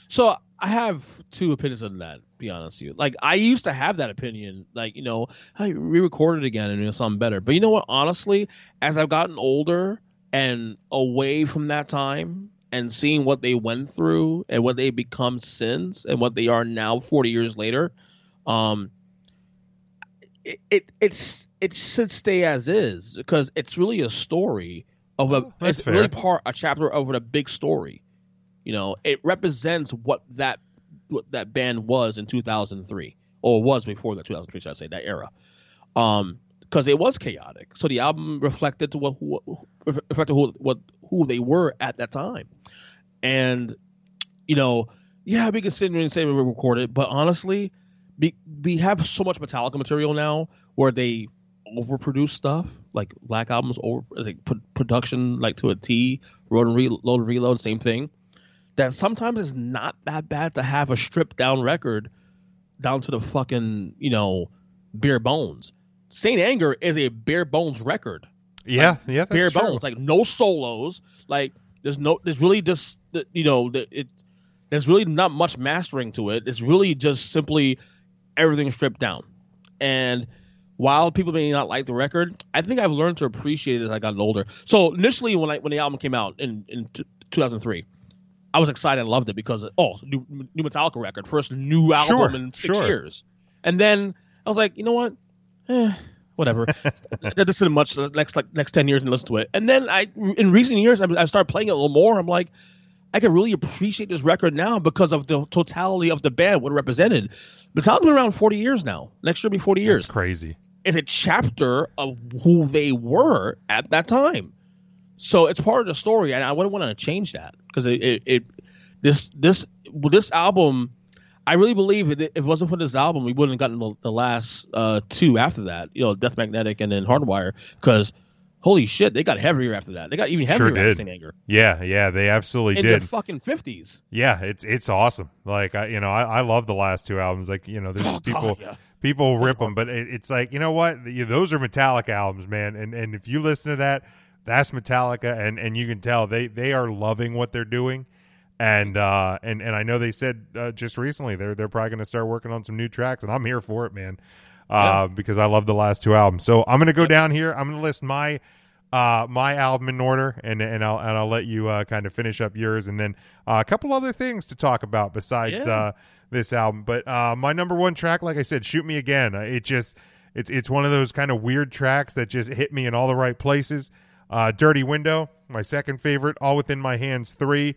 So I have two opinions on that, to be honest with you. Like, I used to have that opinion, like, you know, I re-recorded again and do something better. But you know what? Honestly, as I've gotten older and away from that time and seeing what they went through and what they've become since and what they are now forty years later, um, it, it, it's, it should stay as is, because it's really a story of a oh, it's fair. really part a chapter of a big story. You know, it represents what that what that band was in two thousand three, or was before that two thousand three, should I say, that era, um, because it was chaotic. So the album reflected to what who, reflected who what who they were at that time, and you know, yeah, we can sit here and say we recorded it, but honestly, we we have so much Metallica material now where they overproduce stuff, like Black Album's over like production like to a T, Road and Reload, and Reload, same thing. That sometimes it's not that bad to have a stripped down record down to the fucking, you know, bare bones. Saint Anger is a bare bones record. Yeah, like, yeah, that's bare true. bones, like no solos, like there's no, there's really just, you know, it, there's really not much mastering to it. It's really just simply everything stripped down. And while people may not like the record, I think I've learned to appreciate it as I got older. So initially, when I when the album came out in in t- two thousand three. I was excited and loved it because, oh, new, new Metallica record, first new album sure, in six sure. years. And then I was like, you know what? Eh, whatever. That doesn't much next like next ten years and listen to it. And then I, in recent years, I, I started playing it a little more. I'm like, I can really appreciate this record now because of the totality of the band, what it represented. Metallica's been around forty years now. Next year will be forty years. That's crazy. It's a chapter of who they were at that time. So it's part of the story, and I wouldn't want to change that, because it, it, it this this well, this album, I really believe it, if it wasn't for this album, we wouldn't have gotten the, the last uh, two after that, you know, Death Magnetic and then Hardwire, because holy shit, they got heavier after that. They got even heavier sure after Saint Anger. Yeah, yeah, they absolutely in did. In the fucking fifties. Yeah, it's it's awesome. Like I, you know, I, I love the last two albums. Like you know, there's oh, people. God, yeah. People rip them, but it, it's like, you know what? Those are Metallica albums, man. And and if you listen to that. That's Metallica, and, and you can tell they, they are loving what they're doing, and uh and, and I know they said uh, just recently they're they're probably going to start working on some new tracks, and I'm here for it, man, uh, yeah. because I love the last two albums. So I'm going to go down here. I'm going to list my uh my album in order, and and I'll and I'll let you uh, kind of finish up yours, and then uh, a couple other things to talk about besides yeah. uh, this album. But uh, my number one track, like I said, "Shoot Me Again." It just it's it's one of those kind of weird tracks that just hit me in all the right places. Uh, Dirty Window, my second favorite. All Within My Hands, three.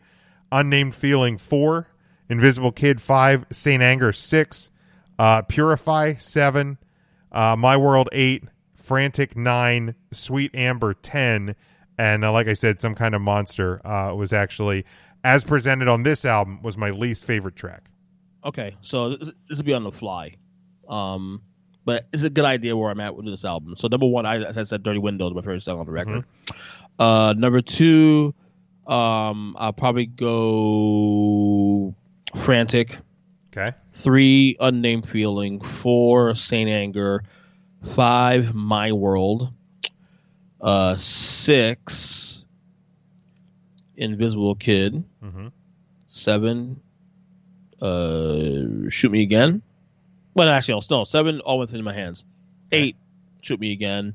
Unnamed Feeling, four. Invisible Kid, five. Saint Anger, six. Uh, Purify, seven. Uh, My World, eight. Frantic, nine. Sweet Amber, ten. And uh, like I said, Some Kind of Monster uh, was actually, as presented on this album, was my least favorite track. Okay, so this will be on the fly. Um But it's a good idea where I'm at with this album. So number one, I, as I said, "Dirty Windows," my favorite song on the record. Mm-hmm. Uh, number two, um, I'll probably go "Frantic." Okay. Three, "Unnamed Feeling." Four, "Saint Anger." Five, My World. Uh, six, Invisible Kid. Mm-hmm. Seven, uh, Shoot Me Again. Well, actually, no, seven, All Within My Hands. Eight, Shoot Me Again.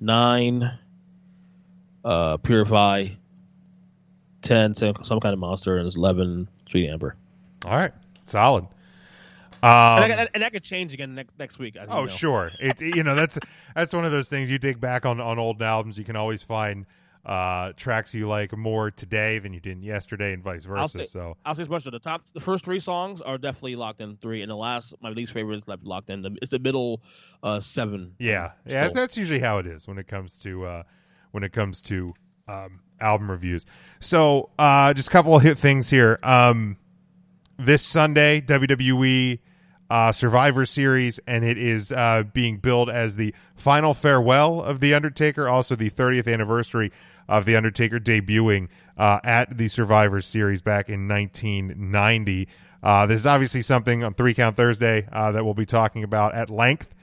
Nine, uh, Purify. Ten, Some Kind of Monster. And eleven, Sweet Amber. All right. Solid. Um, and, I, and that could change again next, next week. As oh, you know. Sure. It's you know that's that's one of those things. You dig back on, on old albums, you can always find uh, tracks you like more today than you did yesterday, and vice versa. I'll say, so I'll say as much. The top, the first three songs are definitely locked in three, and the last, my least favorite, is locked in. It's the middle uh, seven. Yeah, so. yeah. That's usually how it is when it comes to uh, when it comes to um, album reviews. So uh, just a couple of hit things here. Um, this Sunday, W W E. Uh, Survivor Series, and it is uh, being billed as the final farewell of The Undertaker, also the thirtieth anniversary of The Undertaker debuting uh, at the Survivor Series back in nineteen ninety. Uh, this is obviously something on Three Count Thursday uh, that we'll be talking about at length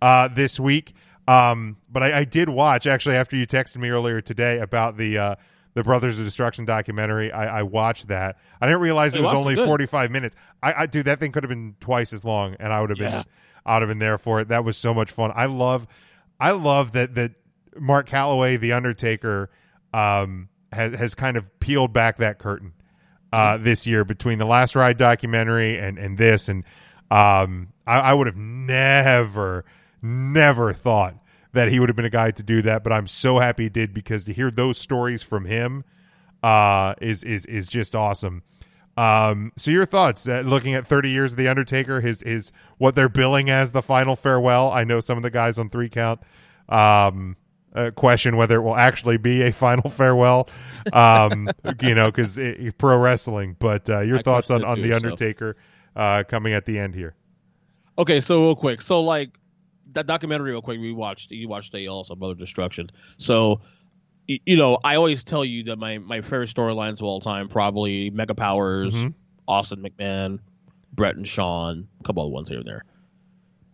uh, this week. Um, but I, I did watch, actually, after you texted me earlier today about the uh, the Brothers of Destruction documentary. I, I watched that. I didn't realize it was only good. forty-five minutes. I, I dude, that thing could have been twice as long, and I would have been, yeah. I would have been there for it. That was so much fun. I love, I love that that Mark Calloway, The Undertaker, um, has has kind of peeled back that curtain uh, mm-hmm. this year between the Last Ride documentary and and this, and um, I, I would have never, never thought that he would have been a guy to do that, but I'm so happy he did, because to hear those stories from him uh, is is is just awesome. Um, so your thoughts, uh, looking at thirty years of The Undertaker, his his what they're billing as the final farewell. I know some of the guys on Three Count um, uh, question whether it will actually be a final farewell, um, you know, because pro wrestling. But uh, your I thoughts on, on The Undertaker uh, coming at the end here? Okay, so real quick, so like. That documentary real quick we watched you watched they also Brother Destruction. So you, you know, I always tell you that my, my favorite storylines of all time, probably Mega Powers, mm-hmm. Austin McMahon, Brett and Shawn, a couple other ones here and there.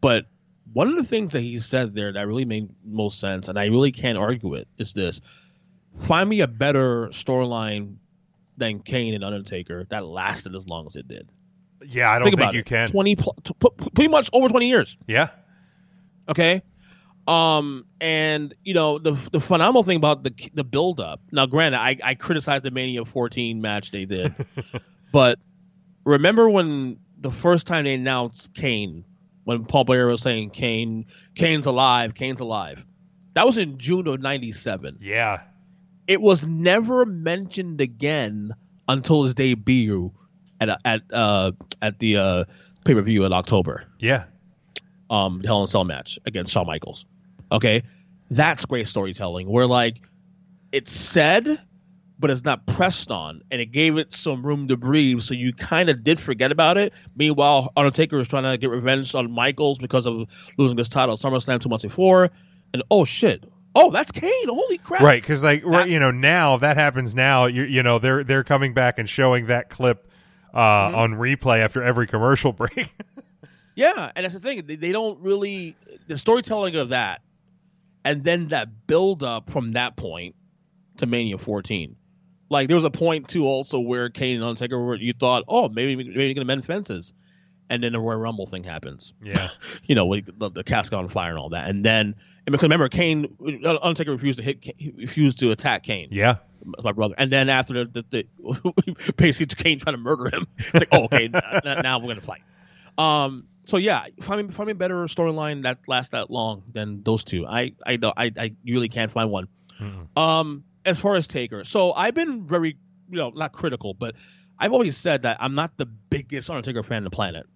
But one of the things that he said there that really made most sense, and I really can't argue it, is this. Find me a better storyline than Kane and Undertaker that lasted as long as it did. Yeah, I don't think, think about you it. Can. twenty pl- t- p- pretty much over twenty years. Yeah. Okay, um, and you know the the phenomenal thing about the the build up. Now, granted, I, I criticized the Mania fourteen match they did, but remember when the first time they announced Kane, when Paul Bearer was saying Kane, Kane's alive, Kane's alive. That was in June of ninety-seven. Yeah, it was never mentioned again until his debut at at uh, at the uh, pay per view in October. Yeah. Um, Hell in a Cell match against Shawn Michaels. Okay, that's great storytelling. Where like it's said, but it's not pressed on, and it gave it some room to breathe. So you kind of did forget about it. Meanwhile, Undertaker is trying to get revenge on Michaels because of losing his title at SummerSlam two months before, and oh shit, oh that's Kane. Holy crap! Right, because like that- you know now that happens now. You you know they're they're coming back and showing that clip uh, mm-hmm. on replay after every commercial break. Yeah, and that's the thing. They, they don't really – the storytelling of that and then that build-up from that point to Mania fourteen. Like there was a point, too, also where Kane and Undertaker were – you thought, oh, maybe maybe going to mend fences. And then the Royal Rumble thing happens. Yeah. you know, with the, the cask on fire and all that. And then – and because remember, Kane – Undertaker refused to hit – refused to attack Kane. Yeah. My brother. And then after the, the, the – basically Kane trying to murder him. It's like, oh, okay, now, now we're going to fight. Um. So yeah, find me, find me a better storyline that lasts that long than those two. I I I, I really can't find one. Mm-hmm. Um, as far as Taker, so I've been very you know not critical, but I've always said that I'm not the biggest Undertaker fan on the planet.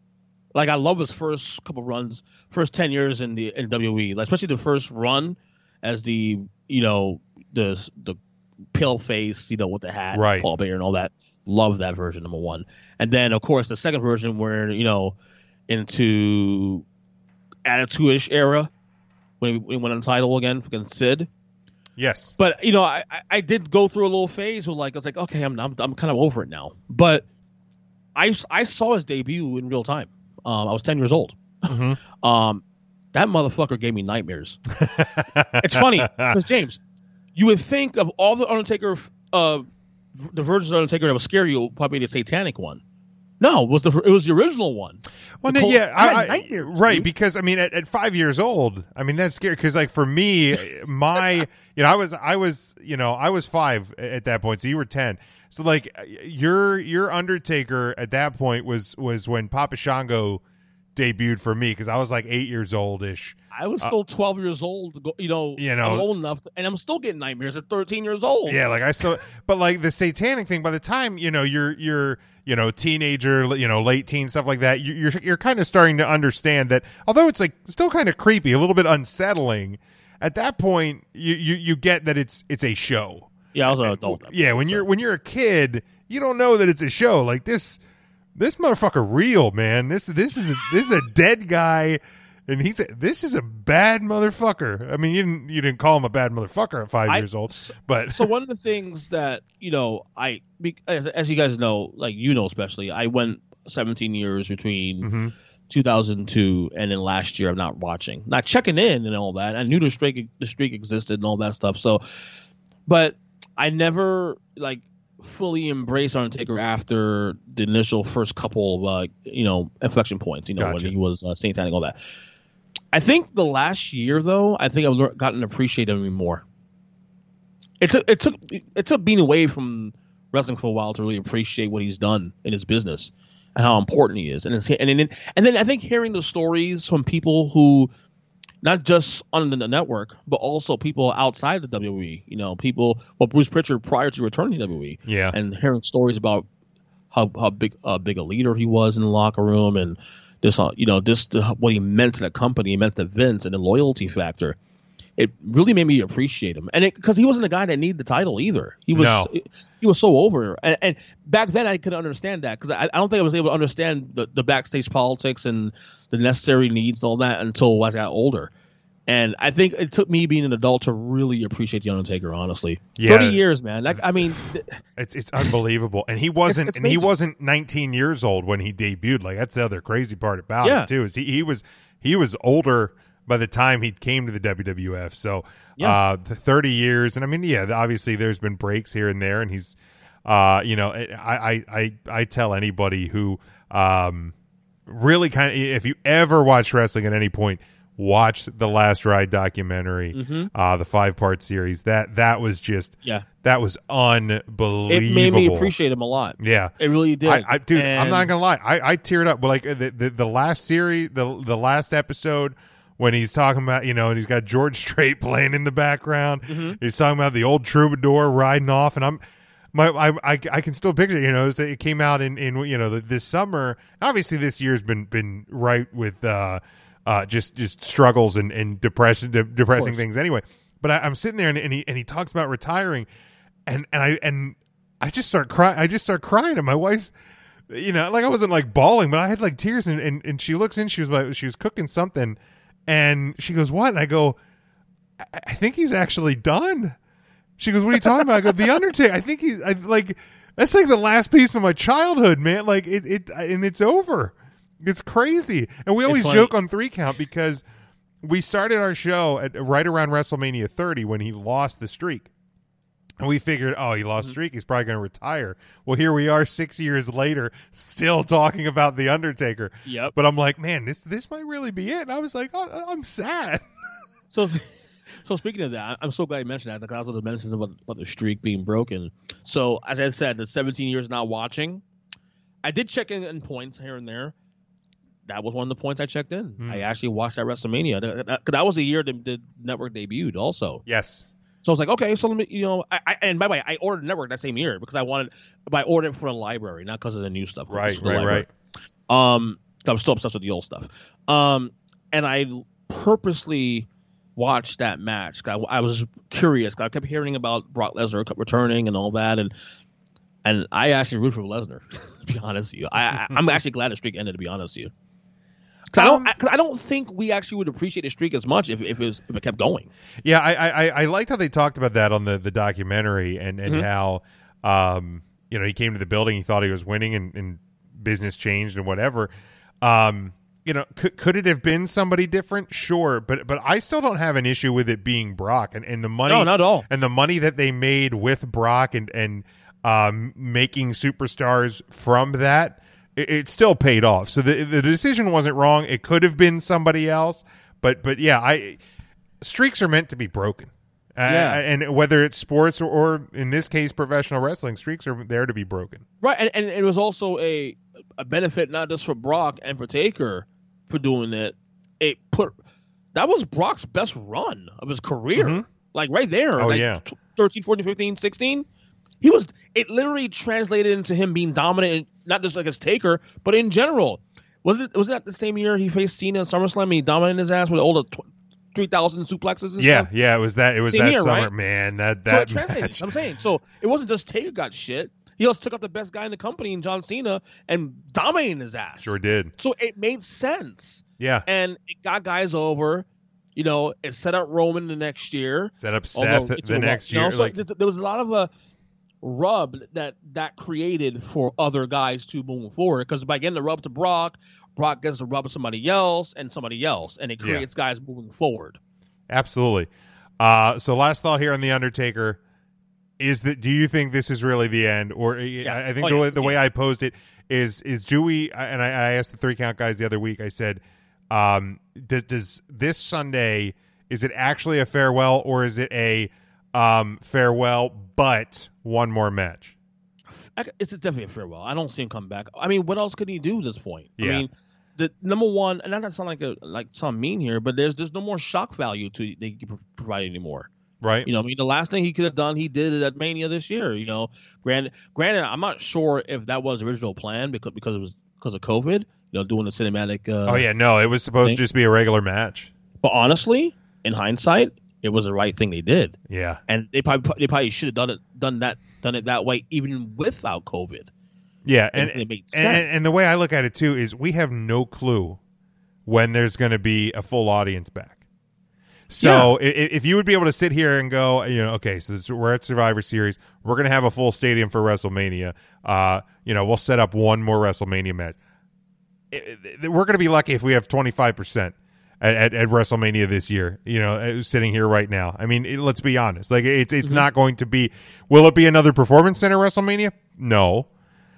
Like I love his first couple runs, first ten years in the in W W E, like, especially the first run as the you know the the pale face, you know with the hat, right. Paul Bearer and all that. Love that version number one, and then of course the second version where you know. Into Attitude-ish era when we went on title again, fucking Sid. Yes, but you know, I, I did go through a little phase where like I was like, okay, I'm I'm, I'm kind of over it now. But I, I saw his debut in real time. Um, I was ten years old. Mm-hmm. um, That motherfucker gave me nightmares. It's funny because, James, you would think of all the Undertaker, uh, the versions of Undertaker that would scare you, probably the satanic one. No, it was the it was the original one. Well, no, yeah, I, I, right. Dude. Because I mean, at, at five years old, I mean that's scary. Because like for me, my you know I was I was you know I was five at that point, so you were ten. So like your your Undertaker at that point was was when Papa Shango debuted for me, because I was like eight years old ish. I was still uh, twelve years old, you know. You know, I'm old enough, to, and I'm still getting nightmares at thirteen years old. Yeah, like I still, but like the satanic thing. By the time you know you're you're you know teenager, you know late teen stuff like that, you're you're kind of starting to understand that. Although it's like still kind of creepy, a little bit unsettling. At that point, you you, you get that it's it's a show. Yeah, I was an adult. And, yeah, when so. you're when you're a kid, you don't know that it's a show like this. This motherfucker real, man. This this is a, this is a dead guy, and he's a, this is a bad motherfucker. I mean, you didn't you didn't call him a bad motherfucker at five I, years old, but so one of the things that you know, I as, as you guys know, like you know especially, I went seventeen years between mm-hmm. two thousand two and then last year. I'm not watching, not checking in, and all that. I knew the streak the streak existed and all that stuff. So, but I never like. fully embrace Undertaker after the initial first couple of uh, you know inflection points, you know gotcha. when he was uh, satanic, all that. I think the last year though, I think I've gotten to appreciate him more. It took it took it took being away from wrestling for a while to really appreciate what he's done in his business and how important he is. And it's, and then and then I think hearing the stories from people who, not just on the network, but also people outside the W W E. You know, people. Well, Bruce Pritchard prior to returning to W W E, yeah, and hearing stories about how how big uh, big a leader he was in the locker room, and this, uh, you know, this uh, what he meant to the company, he meant to Vince, and the loyalty factor. It really made me appreciate him, and because he wasn't a guy that needed the title either. He was no. he was so over, and, and back then I could understand that because I, I don't think I was able to understand the the backstage politics and the necessary needs and all that until I got older. And I think it took me being an adult to really appreciate The Undertaker, honestly. Yeah. thirty years, man. Like, I mean, it's it's unbelievable. And he wasn't it's, it's and he wasn't nineteen years old when he debuted. Like that's the other crazy part about yeah. it too is he, he was he was older by the time he came to the W W F. So, yeah. uh the thirty years, and I mean, yeah, obviously there's been breaks here and there, and he's uh you know, I I I, I tell anybody who um really kind of, if you ever watch wrestling at any point, watch the Last Ride documentary, mm-hmm. uh, the five part series. That that was just, yeah, that was unbelievable. It made me appreciate him a lot. Yeah, it really did. I, I, dude, and... I'm not gonna lie, I, I teared up. But like the, the the last series, the the last episode when he's talking about, you know, and he's got George Strait playing in the background. Mm-hmm. He's talking about the old troubadour riding off, and I'm. My, I, I, I can still picture it, you know, it came out in, in you know, this summer. Obviously, this year's been been right with uh, uh, just just struggles and, and depression, de- depressing things anyway. But I, I'm sitting there and, and he and he talks about retiring, and, and I and I just start crying. I just start crying, and my wife's, you know, like I wasn't like bawling, but I had like tears, and, and, and she looks in, she was like, she was cooking something, and she goes, "What?" And I go, I, I think he's actually done. She goes, "What are you talking about?" I go, "The Undertaker. I think he's I, like that's like the last piece of my childhood, man. Like it, it, and it's over. It's crazy." And we always joke on Three Count because we started our show at right around WrestleMania thirty when he lost the streak, and we figured, "Oh, he lost mm-hmm. streak. He's probably going to retire." Well, here we are, six years later, still talking about The Undertaker. Yep. But I'm like, man, this this might really be it. And I was like, oh, I'm sad. So. So speaking of that, I'm so glad you mentioned that because I was going to mention about, about the streak being broken. So as I said, the seventeen years not watching, I did check in, in points here and there. That was one of the points I checked in. Mm. I actually watched that WrestleMania because that, that was the year the, the network debuted also. Yes. So I was like, okay, so let me, you know, I, I, and by the way, I ordered network that same year because I wanted, but I ordered it for the library, not because of the new stuff. Right, right, right. Um, I'm still obsessed with the old stuff. Um, and I purposely watch that match. I, I was curious. I kept hearing about Brock Lesnar returning and all that, and and I actually root for Lesnar. To be honest with you, I, I, I'm actually glad the streak ended. To be honest with you, because um, I don't, because I, I don't think we actually would appreciate the streak as much if if it, was, if it kept going. Yeah, I, I I liked how they talked about that on the, the documentary and and mm-hmm. how um you know he came to the building, he thought he was winning, and, and business changed and whatever. Um, you know, could, could it have been somebody different? Sure, but but I still don't have an issue with it being Brock and, and the money. No, not at all. And the money that they made with Brock and and um, making superstars from that, it, it still paid off. So the the decision wasn't wrong. It could have been somebody else, but but yeah, I streaks are meant to be broken. Yeah. Uh, and whether it's sports or, or, in this case, professional wrestling, streaks are there to be broken. Right, and, and it was also a a benefit not just for Brock and for Taker for doing that. It put that was Brock's best run of his career. Mm-hmm. Like, right there. Oh, like, yeah. thirteen, fourteen, fifteen, sixteen. He was, it literally translated into him being dominant, in, not just like as Taker, but in general. Wasn't, wasn't that the same year he faced Cena in SummerSlam and he dominated his ass with all the Tw- Three thousand suplexes. And yeah, stuff. yeah, it was that. It was Same that year, summer, right? man. That that. So it I'm saying, so it wasn't just Taker got shit. He also took out the best guy in the company, in John Cena, and dominated his ass. Sure did. So it made sense. Yeah, and it got guys over. You know, it set up Roman the next year. Set up Seth the, the next year. You know, so like, there was a lot of a rub that that created for other guys to move forward, because by getting the rub to Brock. Brock gets to rub somebody else and somebody else, and it creates yeah. guys moving forward. Absolutely. Uh, so last thought here on The Undertaker is that, do you think this is really the end? Or yeah. I, I think oh, the, yeah. way, the yeah. way I posed it is, is do we, and I, I asked the three count guys the other week, I said, um, does, does this Sunday, is it actually a farewell, or is it a um, farewell but one more match? It's definitely a farewell. I don't see him come back. I mean, what else could he do at this point? Yeah. I mean, the number one, and I don't sound like a, like some mean here, but there's there's no more shock value to they can provide anymore. Right. You know, I mean, the last thing he could have done, he did it at Mania this year. You know, granted, granted, I'm not sure if that was the original plan because because it was because of COVID. You know, doing the cinematic. Uh, oh yeah, no, it was supposed thing. to just be a regular match. But honestly, in hindsight, it was the right thing they did. Yeah. And they probably they probably should have done it done that. Done it that way, even without COVID. Yeah, and and, it made sense. and and the way I look at it too is we have no clue when there's going to be a full audience back. So yeah. if, if you would be able to sit here and go, you know, okay, so this, we're at Survivor Series, we're going to have a full stadium for WrestleMania. Uh, you know, we'll set up one more WrestleMania match. It, it, we're going to be lucky if we have twenty-five percent at, at, at WrestleMania this year, you know, sitting here right now. I mean, it, let's be honest. Like, it's it's mm-hmm. not going to be. Will it be another Performance Center WrestleMania? No,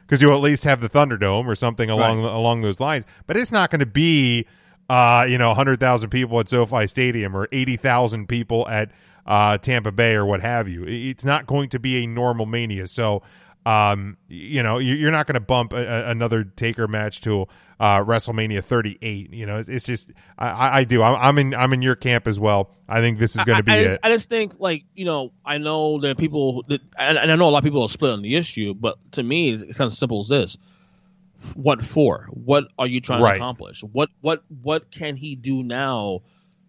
because you'll at least have the Thunderdome or something along right. along those lines. But it's not going to be, uh, you know, one hundred thousand people at SoFi Stadium or eighty thousand people at uh, Tampa Bay or what have you. It's not going to be a normal Mania. So, um, you know, you're not going to bump a, a, another Taker match to Uh, WrestleMania thirty-eight, you know, it's, it's just I, I do. I'm, I'm in. I'm in your camp as well. I think this is going to be I, I just, it. I just think, like, you know, I know that people, that, and, and I know a lot of people are split on the issue, but to me, it's kind of simple as this: what for? What are you trying right. to accomplish? What what what can he do now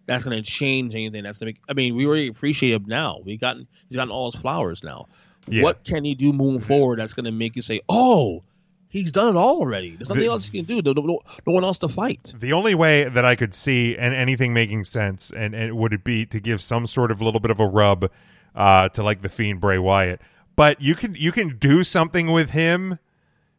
that's going to change anything? That's going to make. I mean, we already appreciate him now. We gotten he's gotten all his flowers now. Yeah. What can he do moving forward that's going to make you say, oh? He's done it all already. There's nothing the, else you can do. No, no, no one else to fight. The only way that I could see and anything making sense and, and would it be to give some sort of little bit of a rub uh, to like the Fiend Bray Wyatt. But you can you can do something with him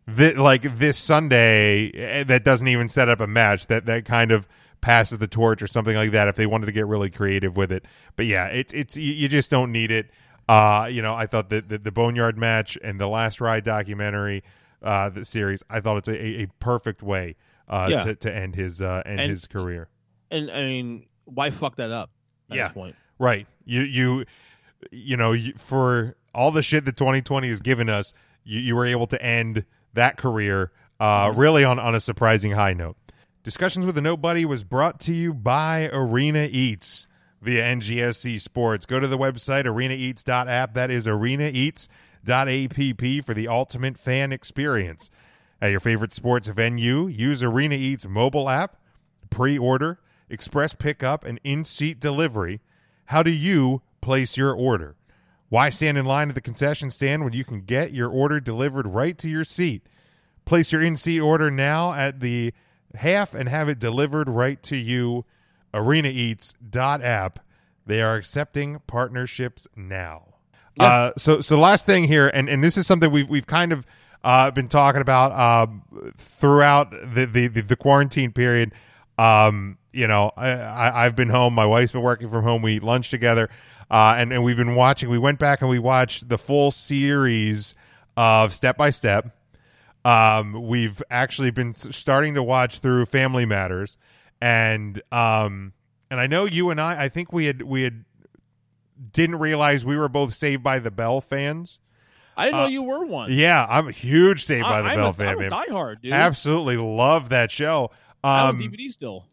that like this Sunday that doesn't even set up a match. That that kind of passes the torch or something like that if they wanted to get really creative with it. But yeah, it's it's you just don't need it. Uh, you know, I thought that the, the Boneyard match and the Last Ride documentary. Uh, the series, I thought it's a, a perfect way uh, yeah. to, to end his uh, end and, his career. And I mean, why fuck that up? At yeah, this point? Right. You you you know you, for all the shit that twenty twenty has given us, you, you were able to end that career uh, mm-hmm. really on, on a surprising high note. Discussions with the Nobody was brought to you by Arena Eats via N G S C Sports. Go to the website arena eats dot app. That is Arena Eats. .app for the ultimate fan experience. At your favorite sports venue, use Arena Eats mobile app, pre-order, express pickup, and in-seat delivery. How do you place your order? Why stand in line at the concession stand when you can get your order delivered right to your seat? Place your in-seat order now at the half and have it delivered right to you. arena eats dot app. They are accepting partnerships now. Yeah. Uh, so, so last thing here, and, and this is something we've we've kind of uh, been talking about uh, throughout the, the, the quarantine period. Um, you know, I, I, I've been home. My wife's been working from home. We eat lunch together. Uh, and, and we've been watching. We went back and we watched the full series of Step by Step. Um, we've actually been starting to watch through Family Matters. And um, and I know you and I, I think we had we had didn't realize we were both Saved by the Bell fans. I didn't uh, know you were one. Yeah, I'm a huge Saved I, by the I'm Bell a, fan. I'm a diehard, dude. Absolutely love that show. Um, I have a D V D still.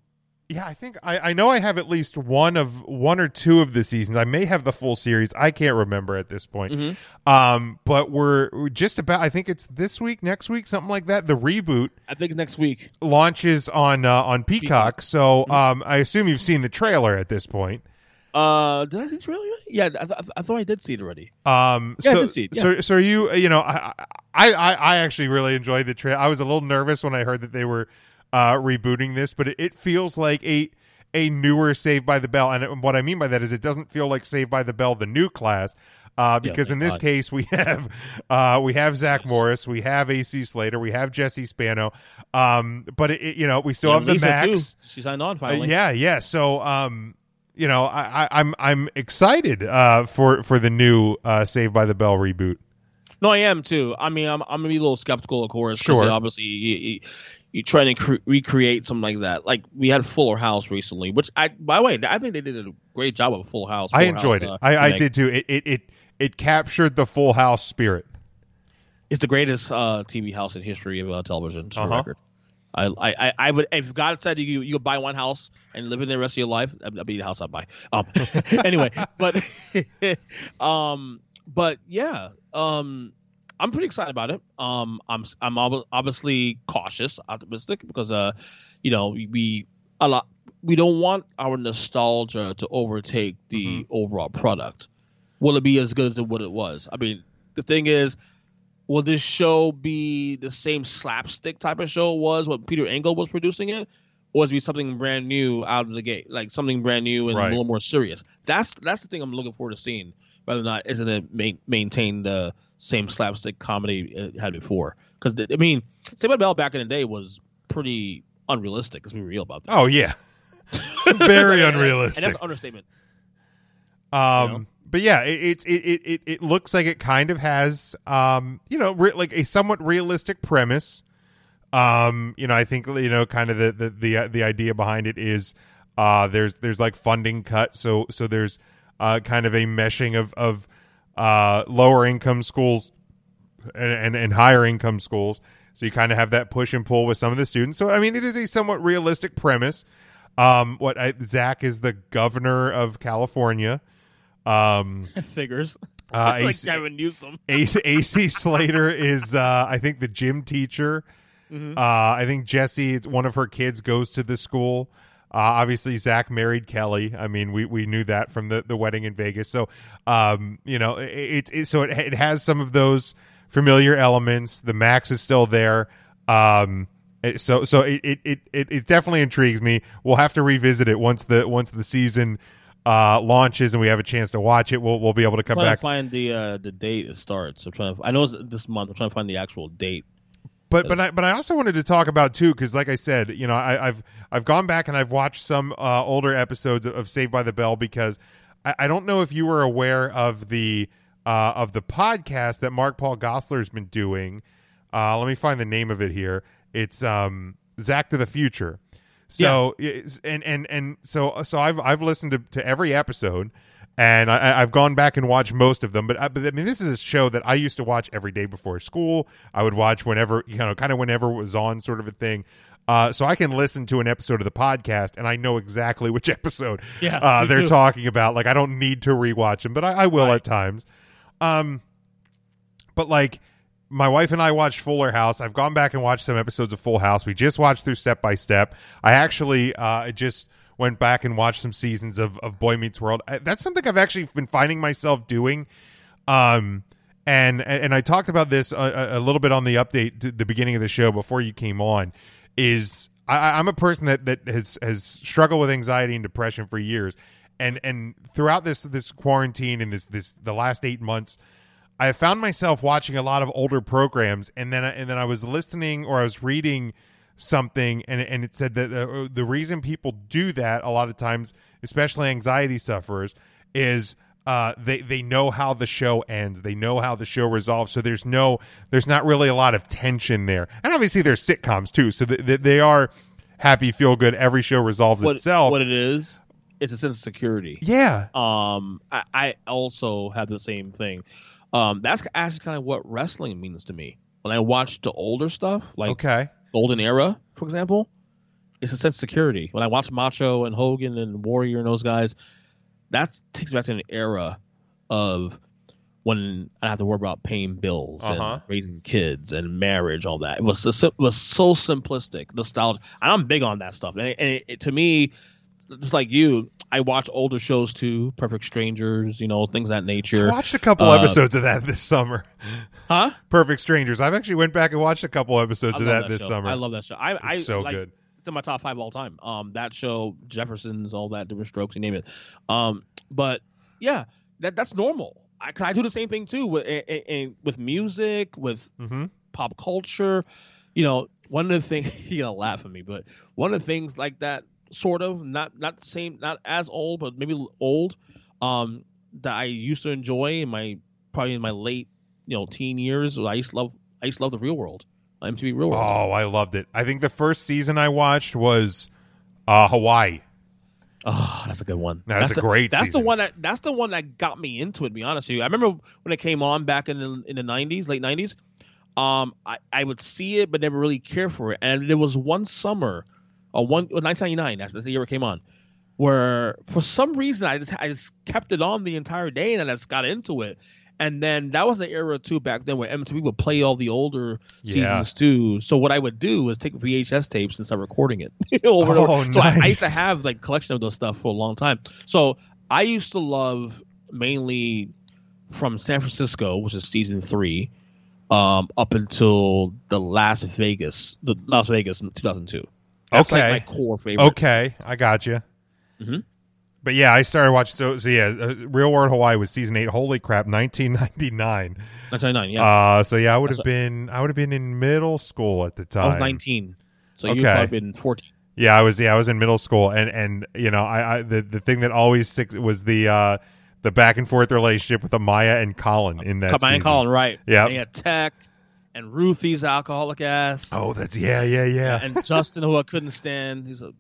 Yeah, I think I, I know I have at least one of one or two of the seasons. I may have the full series. I can't remember at this point. Mm-hmm. Um, but we're, we're just about. I think it's this week, next week, something like that. The reboot, I think, it's next week launches on uh, on Peacock. Peacock. So mm-hmm. um, I assume you've seen the trailer at this point. Uh, did I see the trailer? Yeah, I, th- I thought I did see it already. Um, yeah, so, I did see it. Yeah. so so you you know I I I actually really enjoyed the trailer. I was a little nervous when I heard that they were. Uh, rebooting this, but it, it feels like a a newer Saved by the Bell, and it, what I mean by that is it doesn't feel like Saved by the Bell, the new class, uh, because yeah, in this God. case we have uh, we have Zach Morris, we have A C Slater, we have Jesse Spano, um, but it, it, you know we still and have Lisa the Max. Too. She signed on finally. Uh, yeah, yeah. So um, you know I, I, I'm I'm excited uh, for for the new uh, Saved by the Bell reboot. No, I am too. I mean, I'm I'm gonna be a little skeptical, of course. Sure, obviously. He, he, You try to cre- recreate something like that. Like we had Fuller House recently, which I, by the way, I think they did a great job of Full House. Fuller I enjoyed House, it. Uh, I, I did too. It, it it it captured the Full House spirit. It's the greatest uh, T V house in history of uh, television. To uh-huh. record. I, I I would if God said you you could buy one house and live in the rest of your life, that'd be the house I'd buy. Um, anyway, but um, but yeah, um. I'm pretty excited about it. Um, I'm I'm ob- obviously cautious, optimistic because uh, you know, we a lot we don't want our nostalgia to overtake the mm-hmm. overall product. Will it be as good as what it was? I mean, the thing is, will this show be the same slapstick type of show it was when Peter Engel was producing it, or is it be something brand new out of the gate, like something brand new and right. a little more serious? That's that's the thing I'm looking forward to seeing. Whether or not isn't it ma- maintain the same slapstick comedy it had before. Because, I mean, Saved by the Bell back in the day was pretty unrealistic, let's be real about that. Oh, yeah. Very and, unrealistic. And that's an understatement. Um, you know? But, yeah, it, it, it, it, it looks like it kind of has, um, you know, re- like a somewhat realistic premise. Um, you know, I think, you know, kind of the the the, the idea behind it is uh, there's, there's like, funding cuts, so so there's uh, kind of a meshing of of – uh lower income schools and, and and higher income schools, so you kind of have that push and pull with some of the students. So I mean, it is a somewhat realistic premise. Um what I, Zach is the governor of California. Um figures uh like AC, Gavin Newsom. A C Slater is uh I think the gym teacher. Mm-hmm. uh I think Jesse, one of her kids goes to the school. Uh, obviously, Zach married Kelly. I mean, we, we knew that from the, the wedding in Vegas. So, um, you know, it's it, it, so it it has some of those familiar elements. The Max is still there. Um, it, so so it, it it it definitely intrigues me. We'll have to revisit it once the once the season uh, launches and we have a chance to watch it. We'll we'll be able to come I'm trying back. To find the uh, the date it starts. I'm trying to. I know it's this month. I'm trying to find the actual date. But but I but I also wanted to talk about too, because like I said, you know, I, I've I've gone back and I've watched some uh, older episodes of Saved by the Bell, because I, I don't know if you were aware of the uh, of the podcast that Mark Paul Gosselaar's been doing. Uh, let me find the name of it here. It's um, Zach to the Future. So yeah. and and and so so I've I've listened to, to every episode. And I, I've gone back and watched most of them, but I, but I mean, this is a show that I used to watch every day before school. I would watch whenever, you know, kind of whenever it was on, sort of a thing. Uh, so I can listen to an episode of the podcast, and I know exactly which episode yeah, uh, they're too. talking about. Like, I don't need to rewatch them, but I, I will right. at times. Um, but like, my wife and I watched Fuller House. I've gone back and watched some episodes of Full House. We just watched through Step by Step. I actually uh, just. went back and watched some seasons of, of Boy Meets World. I, that's something I've actually been finding myself doing. Um, and, and I talked about this a, a little bit on the update to the beginning of the show before you came on, is I, I'm a person that, that has, has struggled with anxiety and depression for years. And, and throughout this, this quarantine and this, this, the last eight months, I found myself watching a lot of older programs. And then, and then I was listening or I was reading something, and and it said that uh, the reason people do that a lot of times, especially anxiety sufferers, is uh they they know how the show ends, they know how the show resolves, so there's no there's not really a lot of tension there. And obviously there's sitcoms too, so th- th- they are happy, feel good, every show resolves what, itself. What it is, it's a sense of security. Yeah. um I, I also have the same thing. Um that's actually kind of what wrestling means to me when I watch the older stuff, like okay Golden Era, for example. It's a sense of security. When I watch Macho and Hogan and Warrior and those guys, that takes me back to an era of when I have to worry about paying bills uh-huh. and raising kids and marriage, all that. It was, it was so simplistic, nostalgia. And I'm big on that stuff. And, it, and it, it, to me, just like you, I watch older shows too, Perfect Strangers, you know, things of that nature. I watched a couple uh, episodes of that this summer. Huh? Perfect Strangers. I've actually went back and watched a couple episodes of that, that this show. summer. I love that show. I, it's I, so like, good. It's in my top five all time. Um, that show, Jefferson's, all that, Different Strokes, you name it. Um, but yeah, that that's normal. I, cause I do the same thing too with and, and with music, with mm-hmm. pop culture. You know, one of the things you're gonna laugh at me, but one of the things like that, sort of not not the same, not as old, but maybe old, um, that I used to enjoy in my probably in my late you know teen years. I used to love I used to love the Real World. M T V Real World. Oh, I loved it. I think the first season I watched was uh, Hawaii. Oh, that's a good one. That's, that's a the, great that's season. The one that that's the one that got me into it, to be honest with you. I remember when it came on back in the in the nineties, late nineties. Um I, I would see it but never really care for it. And there was one summer, uh, one nineteen ninety-nine, that's, that's the year it came on, where for some reason I just I just kept it on the entire day and I just got into it. And then that was the era, too, back then where M T V would play all the older yeah. seasons, too. So what I would do is take V H S tapes and start recording it. over oh, and over. Nice. So I, I used to have like a collection of those stuff for a long time. So I used to love mainly from San Francisco, which is season three, um, up until the Las Vegas, the Las Vegas in two thousand two. That's okay. Like my core favorite. Okay, I got you. Mm-hmm. But yeah, I started watching. So, so yeah, uh, Real World Hawaii was season eight. Holy crap, nineteen ninety nine. Nineteen ninety nine. Yeah. Uh, so yeah, I would have been. I would have been in middle school at the time. I was nineteen. So okay. You'd probably been fourteen. Yeah, I was. Yeah, I was in middle school, and and you know, I, I the the thing that always sticks was the uh, the back and forth relationship with Amaya and Colin in that. Amaya season. And Colin, right? Yeah. They attack. And Ruthie's alcoholic ass. Oh, that's yeah, yeah, yeah. And Justin, who I couldn't stand, he's a.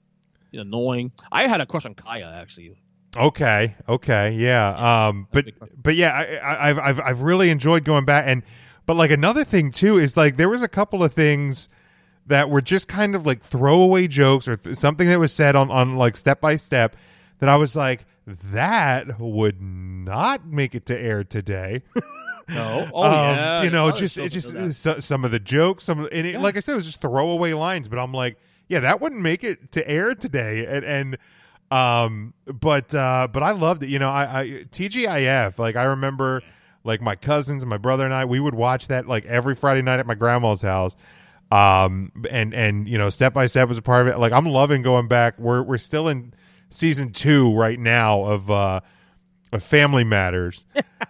Annoying. I had a crush on Kaya, actually. Okay, okay, yeah. Um, but but yeah, I, I've I've I've really enjoyed going back, and but like another thing too is like there was a couple of things that were just kind of like throwaway jokes or th- something that was said on on like Step by Step that I was like that would not make it to air today. No, oh um, yeah, you know, just it just so, some of the jokes, some and it, yeah. like I said, it was just throwaway lines, but I'm like. Yeah, that wouldn't make it to air today, and, and um, but uh, but I loved it. You know, I, I T G I F. Like I remember, like my cousins and my brother and I, we would watch that like every Friday night at my grandma's house. Um, and and you know, Step by Step was a part of it. Like I'm loving going back. We're we're still in season two right now of uh, of Family Matters.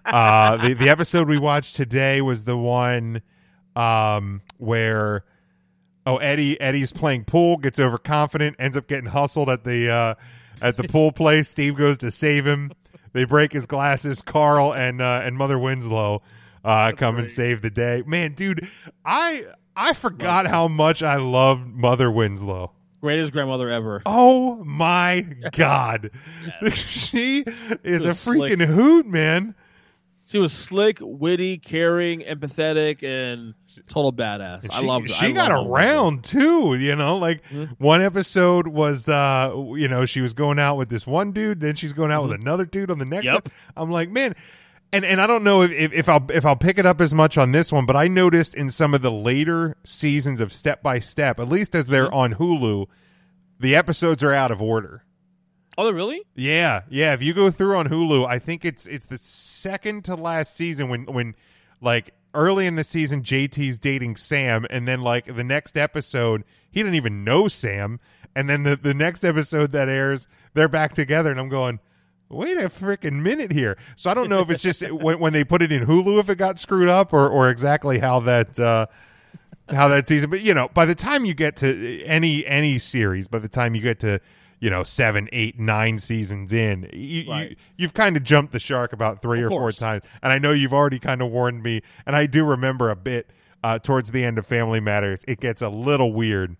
uh, the the episode we watched today was the one um where. Oh, Eddie! Eddie's playing pool, gets overconfident, ends up getting hustled at the uh, at the pool place. Steve goes to save him. They break his glasses. Carl and uh, and Mother Winslow uh, come great. And save the day. Man, dude, I I forgot how much I loved Mother Winslow. Greatest grandmother ever. Oh my God, yeah. She is she a freaking slick. Hoot, man. She was slick, witty, caring, empathetic, and total badass. And she, I loved it. She I got around, too, you know? Like, mm-hmm. one episode was, uh, you know, she was going out with this one dude, then she's going out mm-hmm. with another dude on the next yep. one. I'm like, man. And and I don't know if, if, if, I'll, if I'll pick it up as much on this one, but I noticed in some of the later seasons of Step by Step, at least as they're mm-hmm. on Hulu, the episodes are out of order. Oh, they really? Yeah, yeah. If you go through on Hulu, I think it's it's the second to last season when when like early in the season J T's dating Sam, and then like the next episode he didn't even know Sam, and then the, the next episode that airs they're back together, and I'm going, wait a freaking minute here. So I don't know if it's just when, when they put it in Hulu if it got screwed up or or exactly how that uh, how that season. But, you know, by the time you get to any any series, by the time you get to, you know, seven, eight, nine seasons in, you, right. you, you've kind of jumped the shark about three of or course. four times. And I know you've already kind of warned me. And I do remember a bit uh, towards the end of Family Matters. It gets a little weld.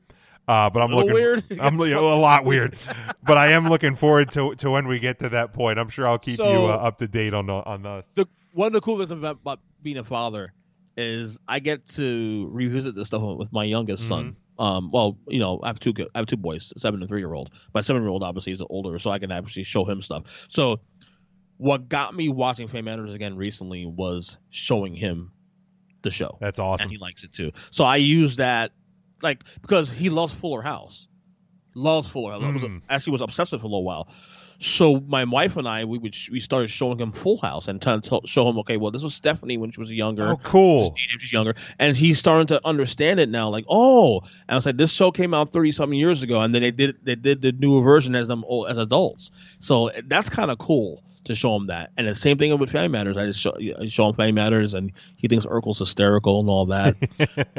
Uh, but I'm looking. Weird. I'm you know, a lot weird, but I am looking forward to, to when we get to that point. I'm sure I'll keep so, you uh, up to date on on us. The, one of the cool things about, about being a father is I get to revisit this stuff with my youngest mm-hmm. son. Um, well, you know, I have two I have two boys, seven and three year old. My seven year old obviously is older, so I can actually show him stuff. So, what got me watching Family Matters again recently was showing him the show. That's awesome, and he likes it too. So I use that. Like, because he loves Fuller House. Loves Fuller House. Mm. Was, actually was obsessed with it for a little while. So my wife and I, we would sh- we started showing him Full House and trying to t- show him, okay, well, this was Stephanie when she was younger. Oh, cool. She was younger. And he's starting to understand it now. Like, oh. And I was like, this show came out thirty-something years ago, and then they did they did the newer version as them as adults. So that's kind of cool to show him that. And the same thing with Family Matters. I just show, I show him Family Matters, and he thinks Urkel's hysterical and all that.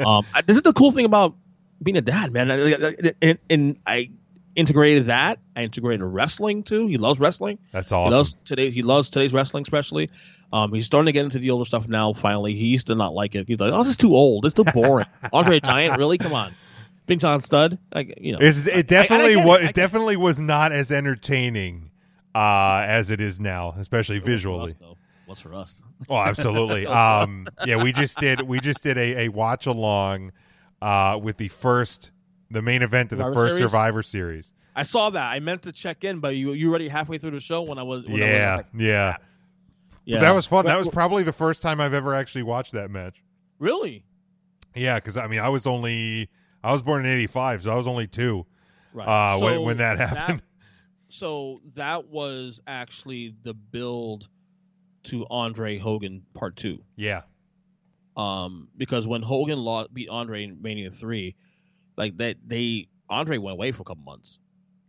um, I, this is the cool thing about being a dad, man. And, and, and I integrated that. I integrated wrestling too. He loves wrestling. That's awesome. He loves today. He loves today's wrestling, especially. Um, he's starting to get into the older stuff now. Finally, he used to not like it. He's like, "Oh, this is too old. It's too boring." Andre Giant, really? Come on, Big John Studd. Like, you know, it's, it definitely I, I, I was. It, it definitely was not as entertaining uh, as it is now, especially it visually. What's for us? Though. Well, absolutely. um, yeah, we just did. We just did a, a watch along. Uh, with the first, the main event of the first Survivor Series. I saw that. I meant to check in, but you you already halfway through the show when I was. When yeah, I was like, yeah, yeah. But that was fun. But, that was probably the first time I've ever actually watched that match. Really? Yeah, because I mean, I was only I was born in eighty-five, so I was only two. Right. Uh, so when, when that happened. That, so that was actually the build to Andre Hogan Part Two. Yeah. Um, because when Hogan lost, beat Andre in Mania three, like that, they Andre went away for a couple months.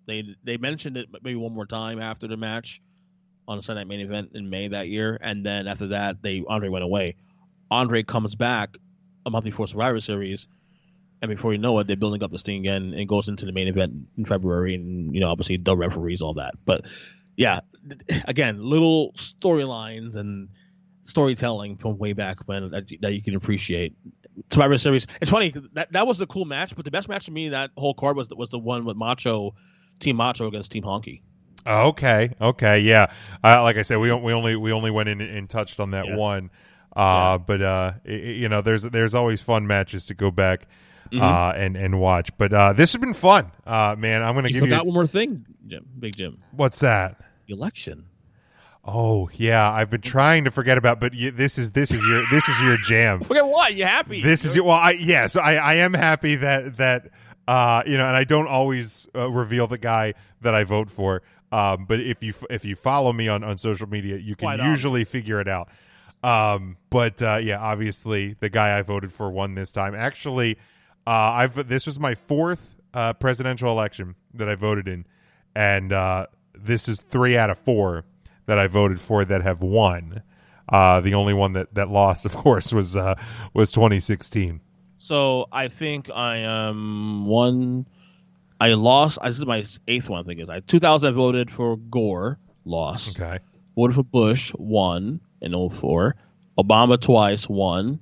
They they mentioned it maybe one more time after the match on a Sunday Night Main Event in May that year, and then after that, they Andre went away. Andre comes back a month before Survivor Series, and before you know it, they're building up this thing again and goes into the main event in February, and you know obviously the referees, all that. But yeah, again, little storylines and storytelling from way back when that, that you can appreciate. Survivor Series. It's funny that that was a cool match, but the best match for me that whole card was was the one with Macho, Team Macho against Team Honky. Okay, okay, yeah. Uh, like I said, we we only we only went in and touched on that yeah. one, uh, yeah. but uh, it, you know, there's there's always fun matches to go back mm-hmm. uh, and and watch. But uh, this has been fun, uh, man. I'm gonna you give forgot you one more thing, Jim, Big Jim. What's that? The election. Oh yeah, I've been trying to forget about, but you, this is this is your this is your jam. Forget what? You happy? This is your, well, I, yeah. So I, I am happy that that uh, you know, and I don't always uh, reveal the guy that I vote for. Um, but if you if you follow me on, on social media, you can Quite usually off. figure it out. Um, but uh, yeah, obviously the guy I voted for won this time. Actually, uh, I've this was my fourth uh, presidential election that I voted in, and uh, this is three out of four that I voted for that have won. Uh, the only one that, that lost, of course, was uh, was twenty sixteen. So I think I am one. I lost. This is my eighth one. I think is I two thousand. I voted for Gore, lost. Okay. Voted for Bush, won in oh four. Obama twice, won.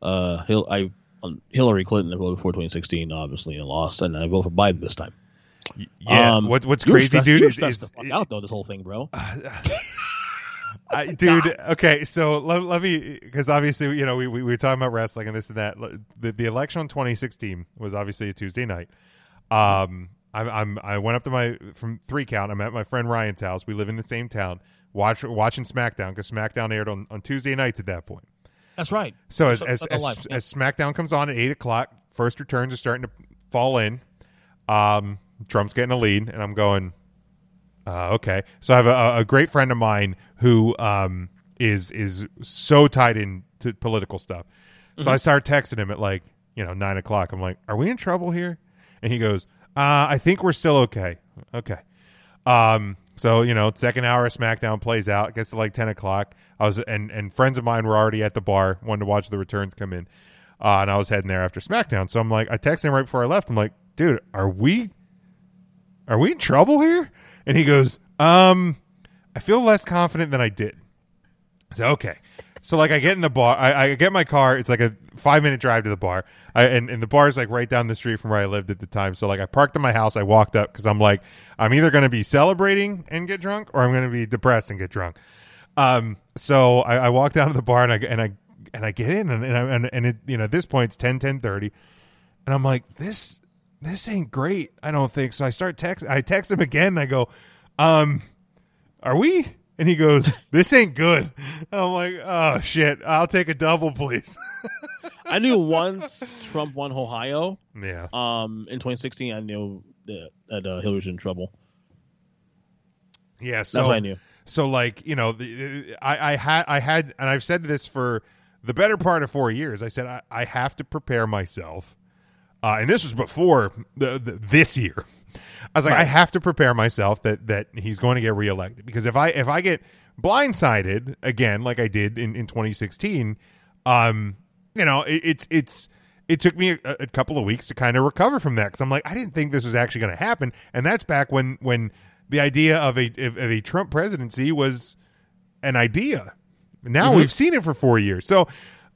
Uh, Hill, I um, Hillary Clinton. I voted for twenty sixteen, obviously, and lost. And I voted for Biden this time. Yeah, um, what, what's crazy, stressed, dude, is, is the fuck it, out though this whole thing, bro. Uh, I, dude, okay, so let, let me, because obviously, you know, we, we were talking about wrestling and this and that. The, the election on twenty sixteen was obviously a Tuesday night. Um, I, I'm I went up to my from Three Count. I'm at my friend Ryan's house. We live in the same town. Watch watching SmackDown because SmackDown aired on, on Tuesday nights at that point. That's right. So as so, as as, life, yeah. as SmackDown comes on at eight o'clock, first returns are starting to fall in. Um. Trump's getting a lead, and I'm going, uh, okay. So I have a, a great friend of mine who um, is is so tied into political stuff. So mm-hmm. I start texting him at like, you know, nine o'clock. I'm like, are we in trouble here? And he goes, uh, I think we're still okay. Okay. Um, so, you know, second hour of SmackDown plays out. It gets to like ten o'clock. I was and, and friends of mine were already at the bar, wanted to watch the returns come in. Uh, and I was heading there after SmackDown. So I'm like, I texted him right before I left. I'm like, dude, are we, are we in trouble here? And he goes, um, I feel less confident than I did. I said, okay. So like I get in the bar, I, I get my car. It's like a five minute drive to the bar. I, and, and the bar is like right down the street from where I lived at the time. So like I parked in my house. I walked up because I'm like, I'm either going to be celebrating and get drunk or I'm going to be depressed and get drunk. Um, so I, I walked down to the bar and I, and I, and I get in and, and I, and, and it, you know, at this point it's ten, ten thirty and I'm like, this, this ain't great. I don't think. So I start text, I text him again and I go, um, are we? And he goes, this ain't good. And I'm like, oh shit. I'll take a double, please. I knew once Trump won Ohio. Yeah. Um, in twenty sixteen, I knew that, that uh, Hillary was in trouble. Yeah. So, that's what I knew. So like, you know, the, I, I had, I had, and I've said this for the better part of four years. I said, I, I have to prepare myself. Uh, and this was before the, the, this year. I was like, right. I have to prepare myself that that he's going to get reelected, because if I if I get blindsided again, like I did in, in twenty sixteen, um, you know, it, it's it's it took me a, a couple of weeks to kind of recover from that, because I'm like, I didn't think this was actually going to happen, and that's back when when the idea of a of, of a Trump presidency was an idea. Now mm-hmm. we've seen it for four years, so.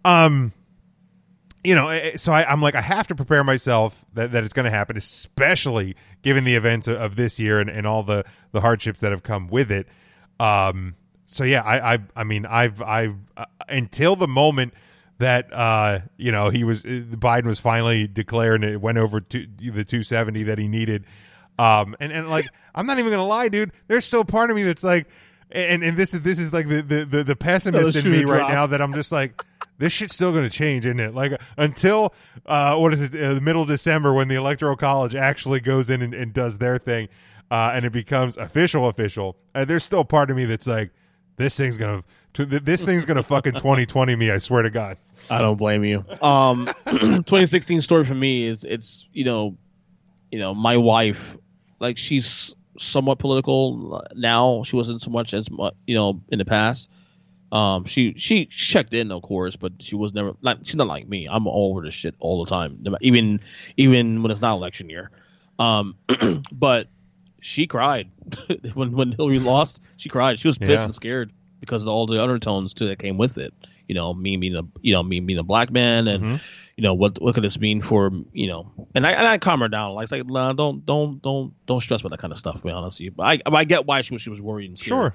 Um, You know, so I, I'm like, I have to prepare myself that, that it's going to happen, especially given the events of, of this year and, and all the, the hardships that have come with it. Um, so yeah, I, I, I mean, I've, I've uh, until the moment that uh, you know, he was uh, Biden was finally declared and it went over to the two seventy that he needed. Um, and and like, I'm not even going to lie, dude. There's still part of me that's like, and and this is this is like the the the, the pessimist in me right now that I'm just like. This shit's still going to change, isn't it? Like until uh, what is it, uh, middle of December, when the Electoral College actually goes in and, and does their thing, uh, and it becomes official, official. Uh, there's still part of me that's like, this thing's gonna, to, this thing's gonna fucking twenty twenty me. I swear to God. I don't blame you. Um, twenty sixteen story for me is it's you know, you know my wife, like she's somewhat political now. She wasn't so much as much, you know, in the past. Um, she she checked in, of course, but she was never like she's not like me. I'm all over this shit all the time, even even when it's not election year. Um, but she cried when when Hillary lost. She cried. She was pissed yeah. and scared because of all the undertones too that came with it. You know, me being a you know me being a black man, and mm-hmm. you know what what could this mean for you know? And I and I calm her down. Like, it's like nah, don't don't don't don't stress about that kind of stuff. To be honest with you, but I I get why she was she was worried and scared. Sure.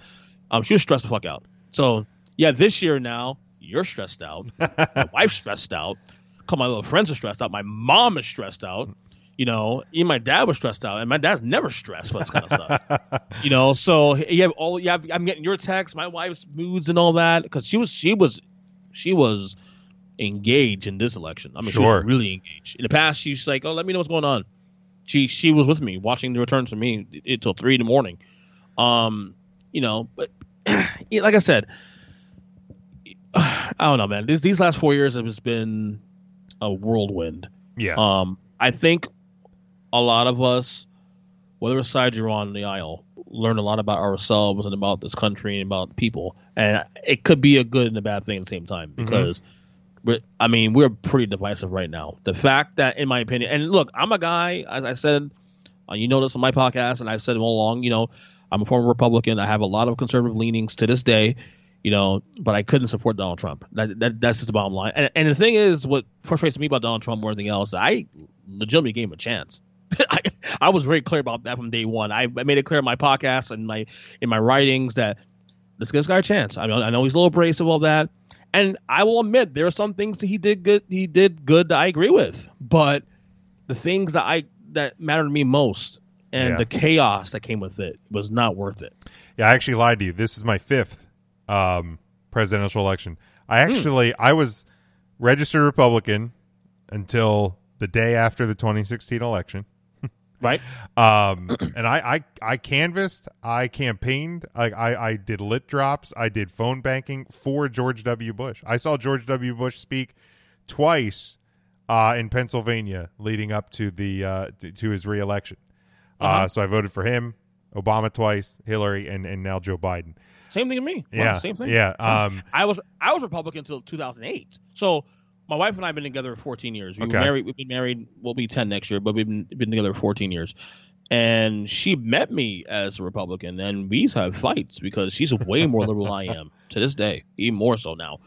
Um, she was stressed the fuck out. So. Yeah, this year now, you're stressed out. My wife's stressed out. Come, my little friends are stressed out. My mom is stressed out. You know, even my dad was stressed out. And my dad's never stressed about this kind of stuff. You know, so you have all. Yeah, I'm getting your texts, my wife's moods, and all that because she was, she was, she was engaged in this election. I mean, sure. She was really engaged. In the past, she's like, "Oh, let me know what's going on." She she was with me watching the returns for me until three in the morning. Um, you know, but yeah, like I said. I don't know, man. These these last four years have just been a whirlwind. Yeah. Um. I think a lot of us, whatever side you're on in the aisle, learn a lot about ourselves and about this country and about people. And it could be a good and a bad thing at the same time because, mm-hmm. we're, I mean, we're pretty divisive right now. The fact that, in my opinion, and look, I'm a guy, as I said, uh, you know this on my podcast, and I've said it all along, you know, I'm a former Republican. I have a lot of conservative leanings to this day. You know, but I couldn't support Donald Trump. That, that that's just the bottom line. And, and the thing is, what frustrates me about Donald Trump more than anything else, I legitimately gave him a chance. I, I was very clear about that from day one. I, I made it clear in my podcast and my in my writings that let's give this guy a chance. I know, I know he's a little abrasive, all that, and I will admit there are some things that he did good. He did good that I agree with, but the things that I that mattered to me most. And yeah. the chaos that came with it was not worth it. Yeah, I actually lied to you. This is my fifth. Um, presidential election. I actually, mm. I was registered Republican until the day after the twenty sixteen election. Right. Um, and I, I, I canvassed, I campaigned, I, I, I did lit drops, I did phone banking for George W. Bush. I saw George W. Bush speak twice uh, in Pennsylvania leading up to the uh, to, to his reelection. Uh-huh. Uh, so I voted for him, Obama twice, Hillary, and, and now Joe Biden. Same thing to me. Well, yeah. Same thing. Yeah. Um, I was I was Republican until two thousand eight. So My wife and I have been together for fourteen years. We okay. were married, we've been married, we'll be ten next year, but we've been, been together for fourteen years. And she met me as a Republican, and we used to have fights because she's way more liberal than I am to this day, even more so now.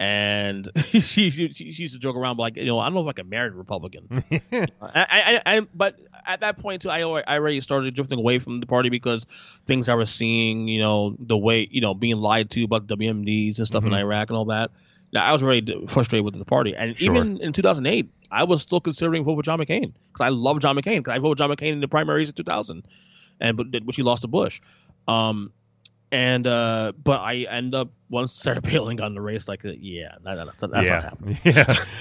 And she, she she used to joke around like, you know, I don't know if I can marry a Republican. I, I, I but at that point too, I I already started drifting away from the party because things I was seeing, you know, the way, you know, being lied to about W M Ds and stuff mm-hmm. in Iraq and all that. Now, I was already frustrated with the party, and sure. even in two thousand eight, I was still considering voting for John McCain because I love John McCain. Because I voted John McCain in the primaries in two thousand, and but which he lost to Bush. Um, And uh, but I end up once Sarah Palin got in the race, like, yeah, no, no, no, that's yeah. not happening. Yeah,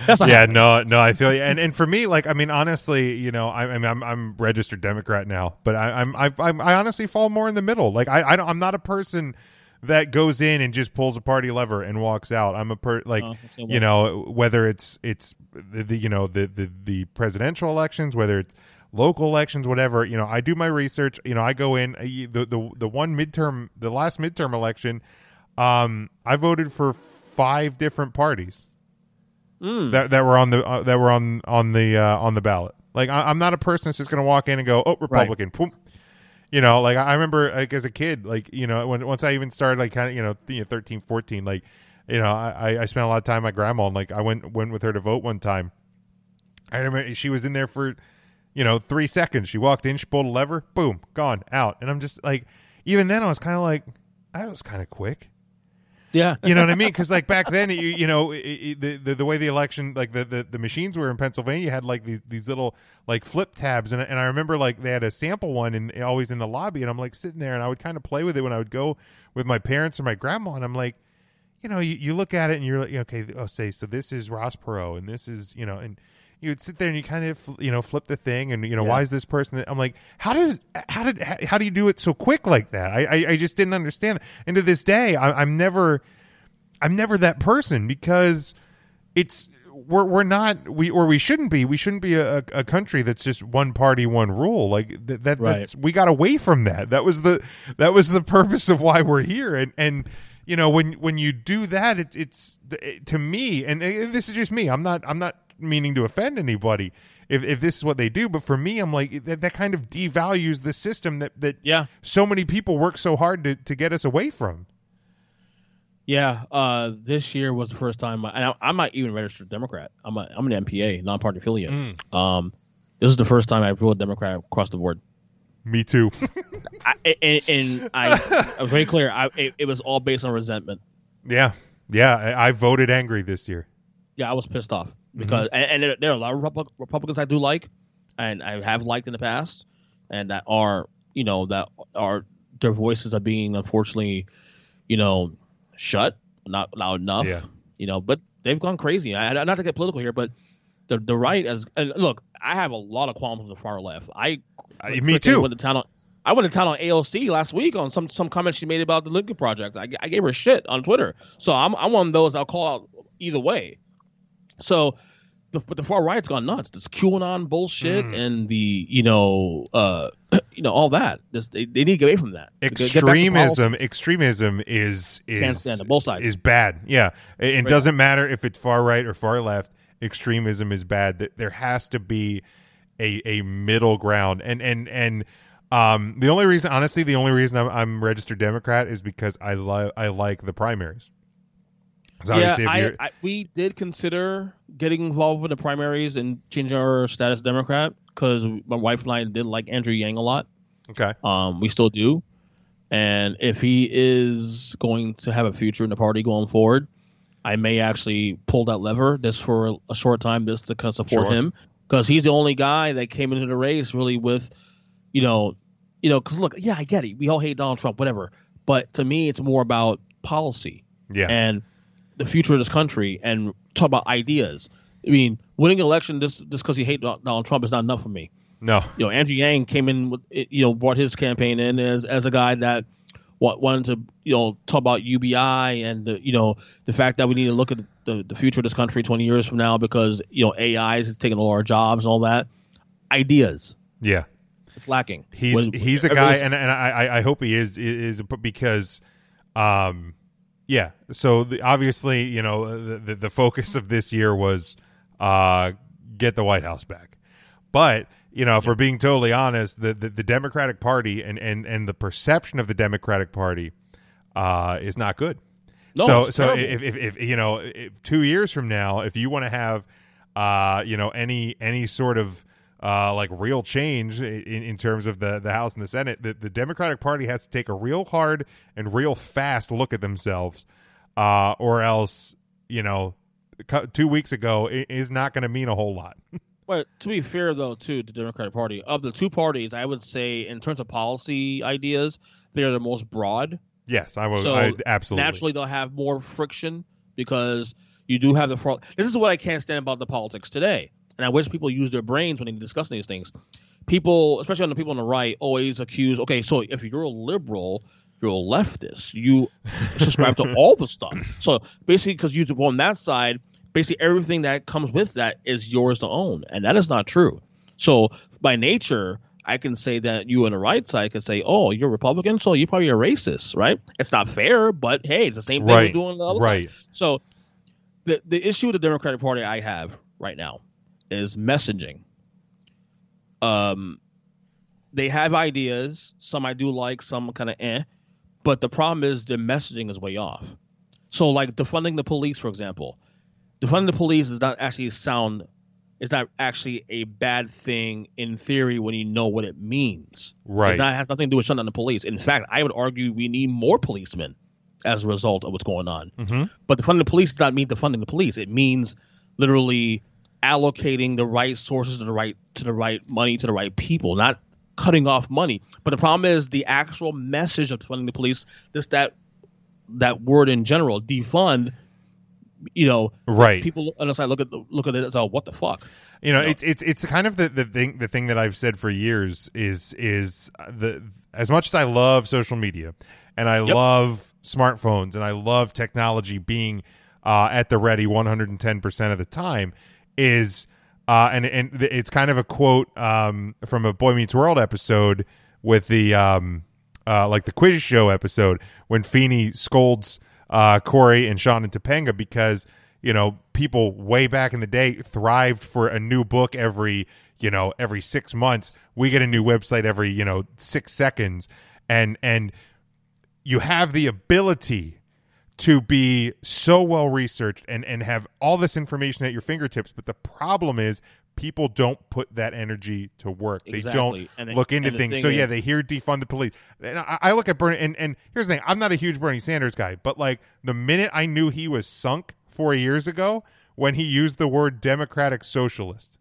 that's not yeah, happening. no, no, I feel you. And and for me, like, I mean, honestly, you know, I, I mean, I'm I'm registered Democrat now, but I, I'm I I'm, I honestly fall more in the middle. Like, I, I don't, I'm not a person that goes in and just pulls a party lever and walks out. I'm a per like, oh, you know, whether it's it's the, the you know the, the the presidential elections, whether it's local elections, whatever, you know, I do my research. You know, I go in the the the one midterm, the last midterm election. Um, I voted for five different parties mm. that that were on the uh, that were on on the uh, on the ballot. Like, I, I'm not a person that's just going to walk in and go, oh, Republican. Right. Boom. You know, like I remember, like as a kid, like you know, when once I even started, like kind of, you know, thirteen, fourteen, like you know, I I spent a lot of time with my grandma, and like I went went with her to vote one time. I remember she was in there for, you know, three seconds. She walked in, she pulled a lever, boom, gone, out. And I'm just like, even then I was kind of like, I was kind of quick. Yeah. You know what I mean? Because like back then, you, you know, it, it, the, the the way the election, like the, the, the machines were in Pennsylvania had like these, these little like flip tabs. And, and I remember like they had a sample one and always in the lobby. And I'm like sitting there and I would kind of play with it when I would go with my parents or my grandma. And I'm like, you know, you, you look at it and you're like, okay, oh, say, so this is Ross Perot and this is, you know, and you would sit there and you kind of, you know, flip the thing and, you know, yeah. why is this person? That, I'm like, how does, how did, how do you do it so quick like that? I, I, I just didn't understand. And to this day, I, I'm never, I'm never that person because it's, we're, we're not, we, or we shouldn't be, we shouldn't be a, a country that's just one party, one rule. Like th- that, right. that's, we got away from that. That was the, that was the purpose of why we're here. And, and, you know, when, when you do that, it's, it's it, to me, and it, this is just me. I'm not, I'm not, meaning to offend anybody if, if this is what they do, but for me I'm like that, that kind of devalues the system that that yeah. so many people work so hard to, to get us away from. Yeah uh this year was the first time I, and I, I'm not even registered Democrat. I'm a, I'm an N P A, non-party affiliate. mm. Um this is the first time I voted Democrat across the board. Me too. I, and, and I, I was very clear, I it, it was all based on resentment. Yeah yeah I, I voted angry this year. Yeah I was pissed off. Because mm-hmm. and, and there are a lot of Republicans I do like, and I have liked in the past, and that are you know that are their voices are being unfortunately, you know, shut, not loud enough. Yeah. You know, but they've gone crazy. I, not to get political here, but the the right as and look, I have a lot of qualms with the far left. I uh, me too. Went to town on, I went to town on A O C last week on some some comments she made about the Lincoln Project. I, I gave her shit on Twitter, so I'm I'm one of those I'll call out either way. So, the, but the far right's gone nuts. This QAnon bullshit mm. and the you know, uh, you know all that. This, they, they need to get away from that. Extremism, extremism is is Can't stand it. Both sides. Is bad. Yeah, it, it right. doesn't matter if it's far right or far left. Extremism is bad. There has to be a a middle ground. And and and um, the only reason, honestly, the only reason I'm, I'm registered Democrat is because I love I like the primaries. Yeah, I, I, we did consider getting involved with the primaries and changing our status Democrat because my wife and I did like Andrew Yang a lot. Okay. Um, we still do. And if he is going to have a future in the party going forward, I may actually pull that lever just for a short time just to kind of support sure. him because he's the only guy that came into the race really with, you know, you know, because look, yeah, I get it. We all hate Donald Trump, whatever. But to me, it's more about policy. Yeah. And the future of this country and talk about ideas. I mean, winning an election just just because he hates Donald Trump is not enough for me. No, you know, Andrew Yang came in, with, you know, brought his campaign in as as a guy that wanted to, you know, talk about U B I and the, you know, the fact that we need to look at the, the future of this country twenty years from now because you know A I is taking all our jobs and all that. Ideas. Yeah, it's lacking. He's when, he's a guy, and and I I hope he is is because um. Yeah. So the, obviously, you know, the, the, the focus of this year was uh, get the White House back. But, you know, if yeah. we're being totally honest, the, the, the Democratic Party and, and, and the perception of the Democratic Party uh, is not good. No, so so if, if, if, you know, if two years from now, if you want to have, uh, you know, any any sort of uh, like real change in, in terms of the, the House and the Senate, the, the Democratic Party has to take a real hard and real fast look at themselves uh, or else, you know, two weeks ago it is not going to mean a whole lot. Well, to be fair, though, to the Democratic Party, of the two parties, I would say in terms of policy ideas, they are the most broad. Yes, I will. So I, absolutely. Naturally, they'll have more friction because you do have the fraud. This is what I can't stand about the politics today. And I wish people use their brains when they discuss these things. People, especially on the people on the right, always accuse, okay, so if you're a liberal, you're a leftist. You subscribe to all the stuff. So basically, because you go on that side, basically everything that comes with that is yours to own. And that is not true. So by nature, I can say that you on the right side can say, oh, you're Republican, so you're probably a racist, right? It's not fair, but hey, it's the same thing right. we're doing on the other right. side. So the, the issue with the Democratic Party I have right now is messaging. Um, they have ideas. Some I do like, some kind of eh. But the problem is the messaging is way off. So like defunding the police, for example. Defunding the police is not actually sound. It's not actually a bad thing in theory when you know what it means. Right. It has nothing to do with shutting down the police. In fact, I would argue we need more policemen as a result of what's going on. Mm-hmm. But defunding the police does not mean defunding the police. It means literally allocating the right sources to the right to the right money to the right people, not cutting off money. But the problem is the actual message of defunding the police, just that that word in general, defund. You know, right? People on the side look at look at it as oh, what the fuck? You know, you know? it's it's it's kind of the, the thing the thing that I've said for years is is the as much as I love social media and I yep. love smartphones and I love technology being uh, at the ready one hundred ten percent of the time is uh, and and it's kind of a quote um, from a Boy Meets World episode with the um, uh, like the quiz show episode when Feeney scolds. Uh, Corey and Sean and Topanga because, you know, people way back in the day thrived for a new book every, you know, every six months. We get a new website every, you know, six seconds. And and you have the ability to be so well-researched and, and have all this information at your fingertips. But the problem is people don't put that energy to work. Exactly. They don't and look it, into things. Thing so, is, yeah, they hear defund the police. And I, I look at Bernie, and, and here's the thing. I'm not a huge Bernie Sanders guy, but, like, the minute I knew he was sunk four years ago when he used the word democratic socialist,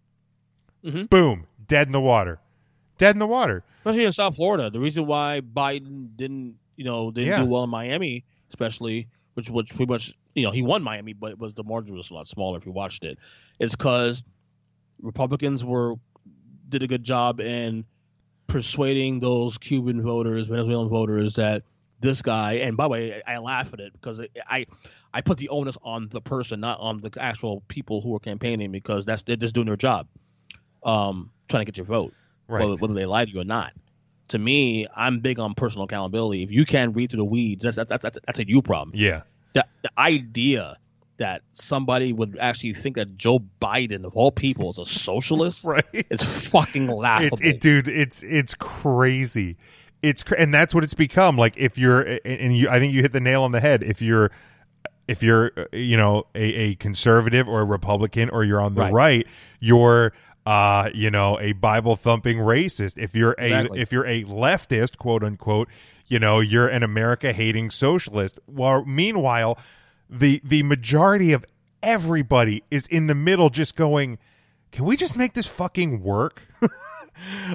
mm-hmm. boom, dead in the water. Dead in the water. Especially in South Florida. The reason why Biden didn't, you know, didn't yeah. do well in Miami, especially, which was pretty much, you know, he won Miami, but it was the margin was a lot smaller if you watched it, is because Republicans were did a good job in persuading those Cuban voters, Venezuelan voters, that this guy. And by the way, I, I laugh at it because it, I I put the onus on the person, not on the actual people who are campaigning, because that's they're just doing their job, um, trying to get your vote, right. whether, whether they lie to you or not. To me, I'm big on personal accountability. If you can't read through the weeds, that's that's that's that's a you problem. Yeah, the, the idea that somebody would actually think that Joe Biden, of all people, is a socialist, right? It's fucking laughable, it, it, dude. It's it's crazy. It's cra- and that's what it's become. Like if you're, and you, I think you hit the nail on the head. If you're, if you're, you know, a, a conservative or a Republican, or you're on the right, right you're, uh, you know, a Bible thumping racist. If you're a, exactly. if you're a leftist, quote unquote, you know, you're an America hating socialist. While meanwhile. The the majority of everybody is in the middle just going, can we just make this fucking work?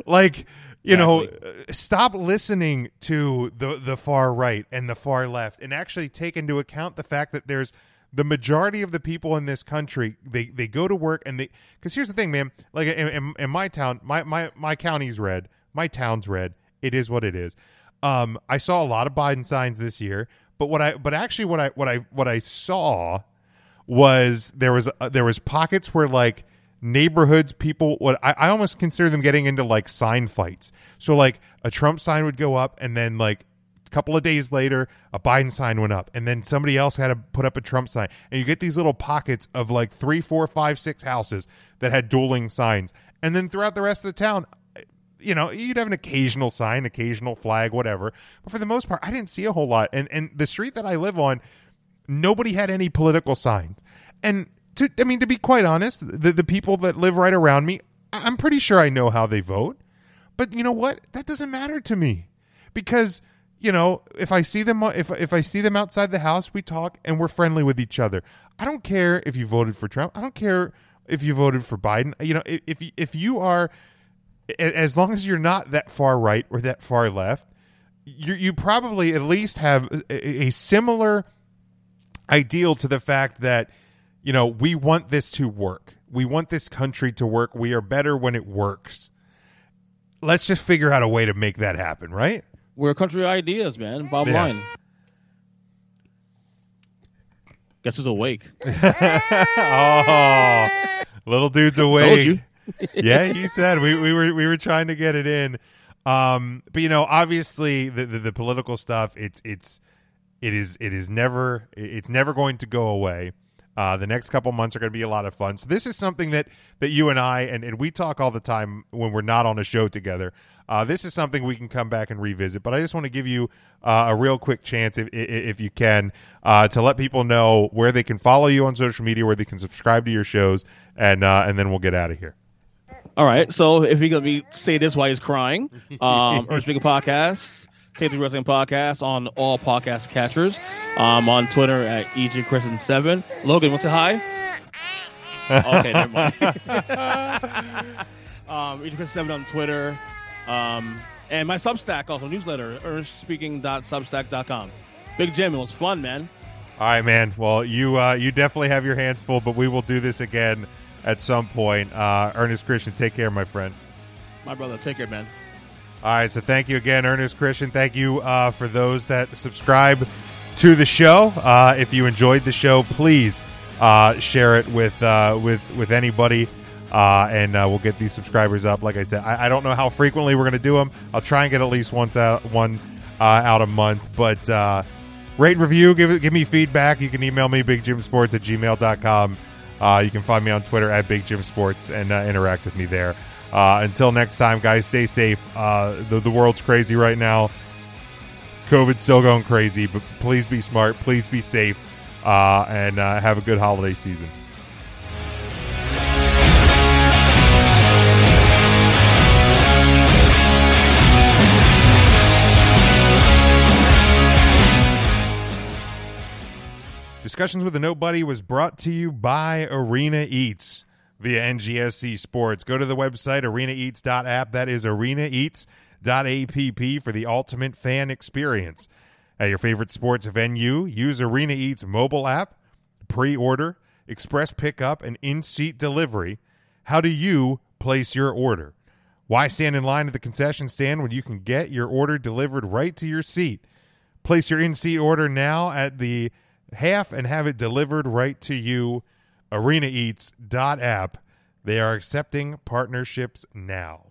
Like, you exactly. know, stop listening to the, the far right and the far left and actually take into account the fact that there's the majority of the people in this country, they, they go to work and they – because here's the thing, man. Like in, in, in my town, my, my, my county's red. My town's red. It is what it is. Um, I saw a lot of Biden signs this year. But what I but actually what I what I what I saw was there was uh, there was pockets where like neighborhoods people what I, I almost consider them getting into like sign fights. So like a Trump sign would go up and then like couple of days later, a Biden sign went up, and then somebody else had to put up a Trump sign. And you get these little pockets of like three, four, five, six houses that had dueling signs. And then throughout the rest of the town, you know, you'd have an occasional sign, occasional flag, whatever. But for the most part, I didn't see a whole lot. And and the street that I live on, nobody had any political signs. And to, I mean, to be quite honest, the, the people that live right around me, I'm pretty sure I know how they vote. But you know what? That doesn't matter to me, because, you know, if I see them, if if I see them outside the house, we talk and we're friendly with each other. I don't care if you voted for Trump. I don't care if you voted for Biden. You know, if if you are, as long as you're not that far right or that far left, you you probably at least have a, a similar ideal to the fact that, you know, we want this to work. We want this country to work. We are better when it works. Let's just figure out a way to make that happen, right? We're a country of ideas, man. Bottom yeah. line. Guess who's awake? Oh, little dude's awake. Told you. Yeah, you said we we were we were trying to get it in, um, but you know, obviously the, the the political stuff it's it's it is it is never it's never going to go away. Uh, the next couple months are going to be a lot of fun. So this is something that, that you and I, and, and we talk all the time when we're not on a show together. Uh, this is something we can come back and revisit. But I just want to give you uh, a real quick chance, if, if you can, uh, to let people know where they can follow you on social media, where they can subscribe to your shows, and uh, and then we'll get out of here. All right. So if you can let me say this while he's crying, um, Earnest Speaking Podcast. Take Three Wrestling Podcast on all podcast catchers. I'm um, on Twitter at E G Christian seven. Logan, want to say hi? Okay, never mind. um, E G Christian seven on Twitter. Um, and my Substack, also newsletter, earnest speaking dot substack dot com. Big Jim, it was fun, man. All right, man. Well, you uh, you definitely have your hands full, but we will do this again at some point. Uh, Ernest Christian, take care, my friend. My brother, take care, man. All right, so thank you again, Ernest Christian. Thank you uh, for those that subscribe to the show. Uh, if you enjoyed the show, please uh, share it with uh, with with anybody, uh, and uh, we'll get these subscribers up. Like I said, I, I don't know how frequently we're going to do them. I'll try and get at least once out, one uh, out a month. But uh, rate, review, give give me feedback. You can email me, big jim sports at gmail dot com. Uh, you can find me on Twitter at big jim sports and uh, interact with me there. Uh, until next time, guys, stay safe. Uh, the, the world's crazy right now. COVID's still going crazy, but please be smart. Please be safe, uh, and uh, have a good holiday season. Discussions with a Nobody was brought to you by Arena Eats. Via N G S C Sports. Go to the website, arena eats dot app. That is arena eats dot app for the ultimate fan experience. At your favorite sports venue, use Arena Eats mobile app, pre-order, express pickup, and in-seat delivery. How do you place your order? Why stand in line at the concession stand when you can get your order delivered right to your seat? Place your in-seat order now at the half and have it delivered right to you. arena eats dot app. They are accepting partnerships now.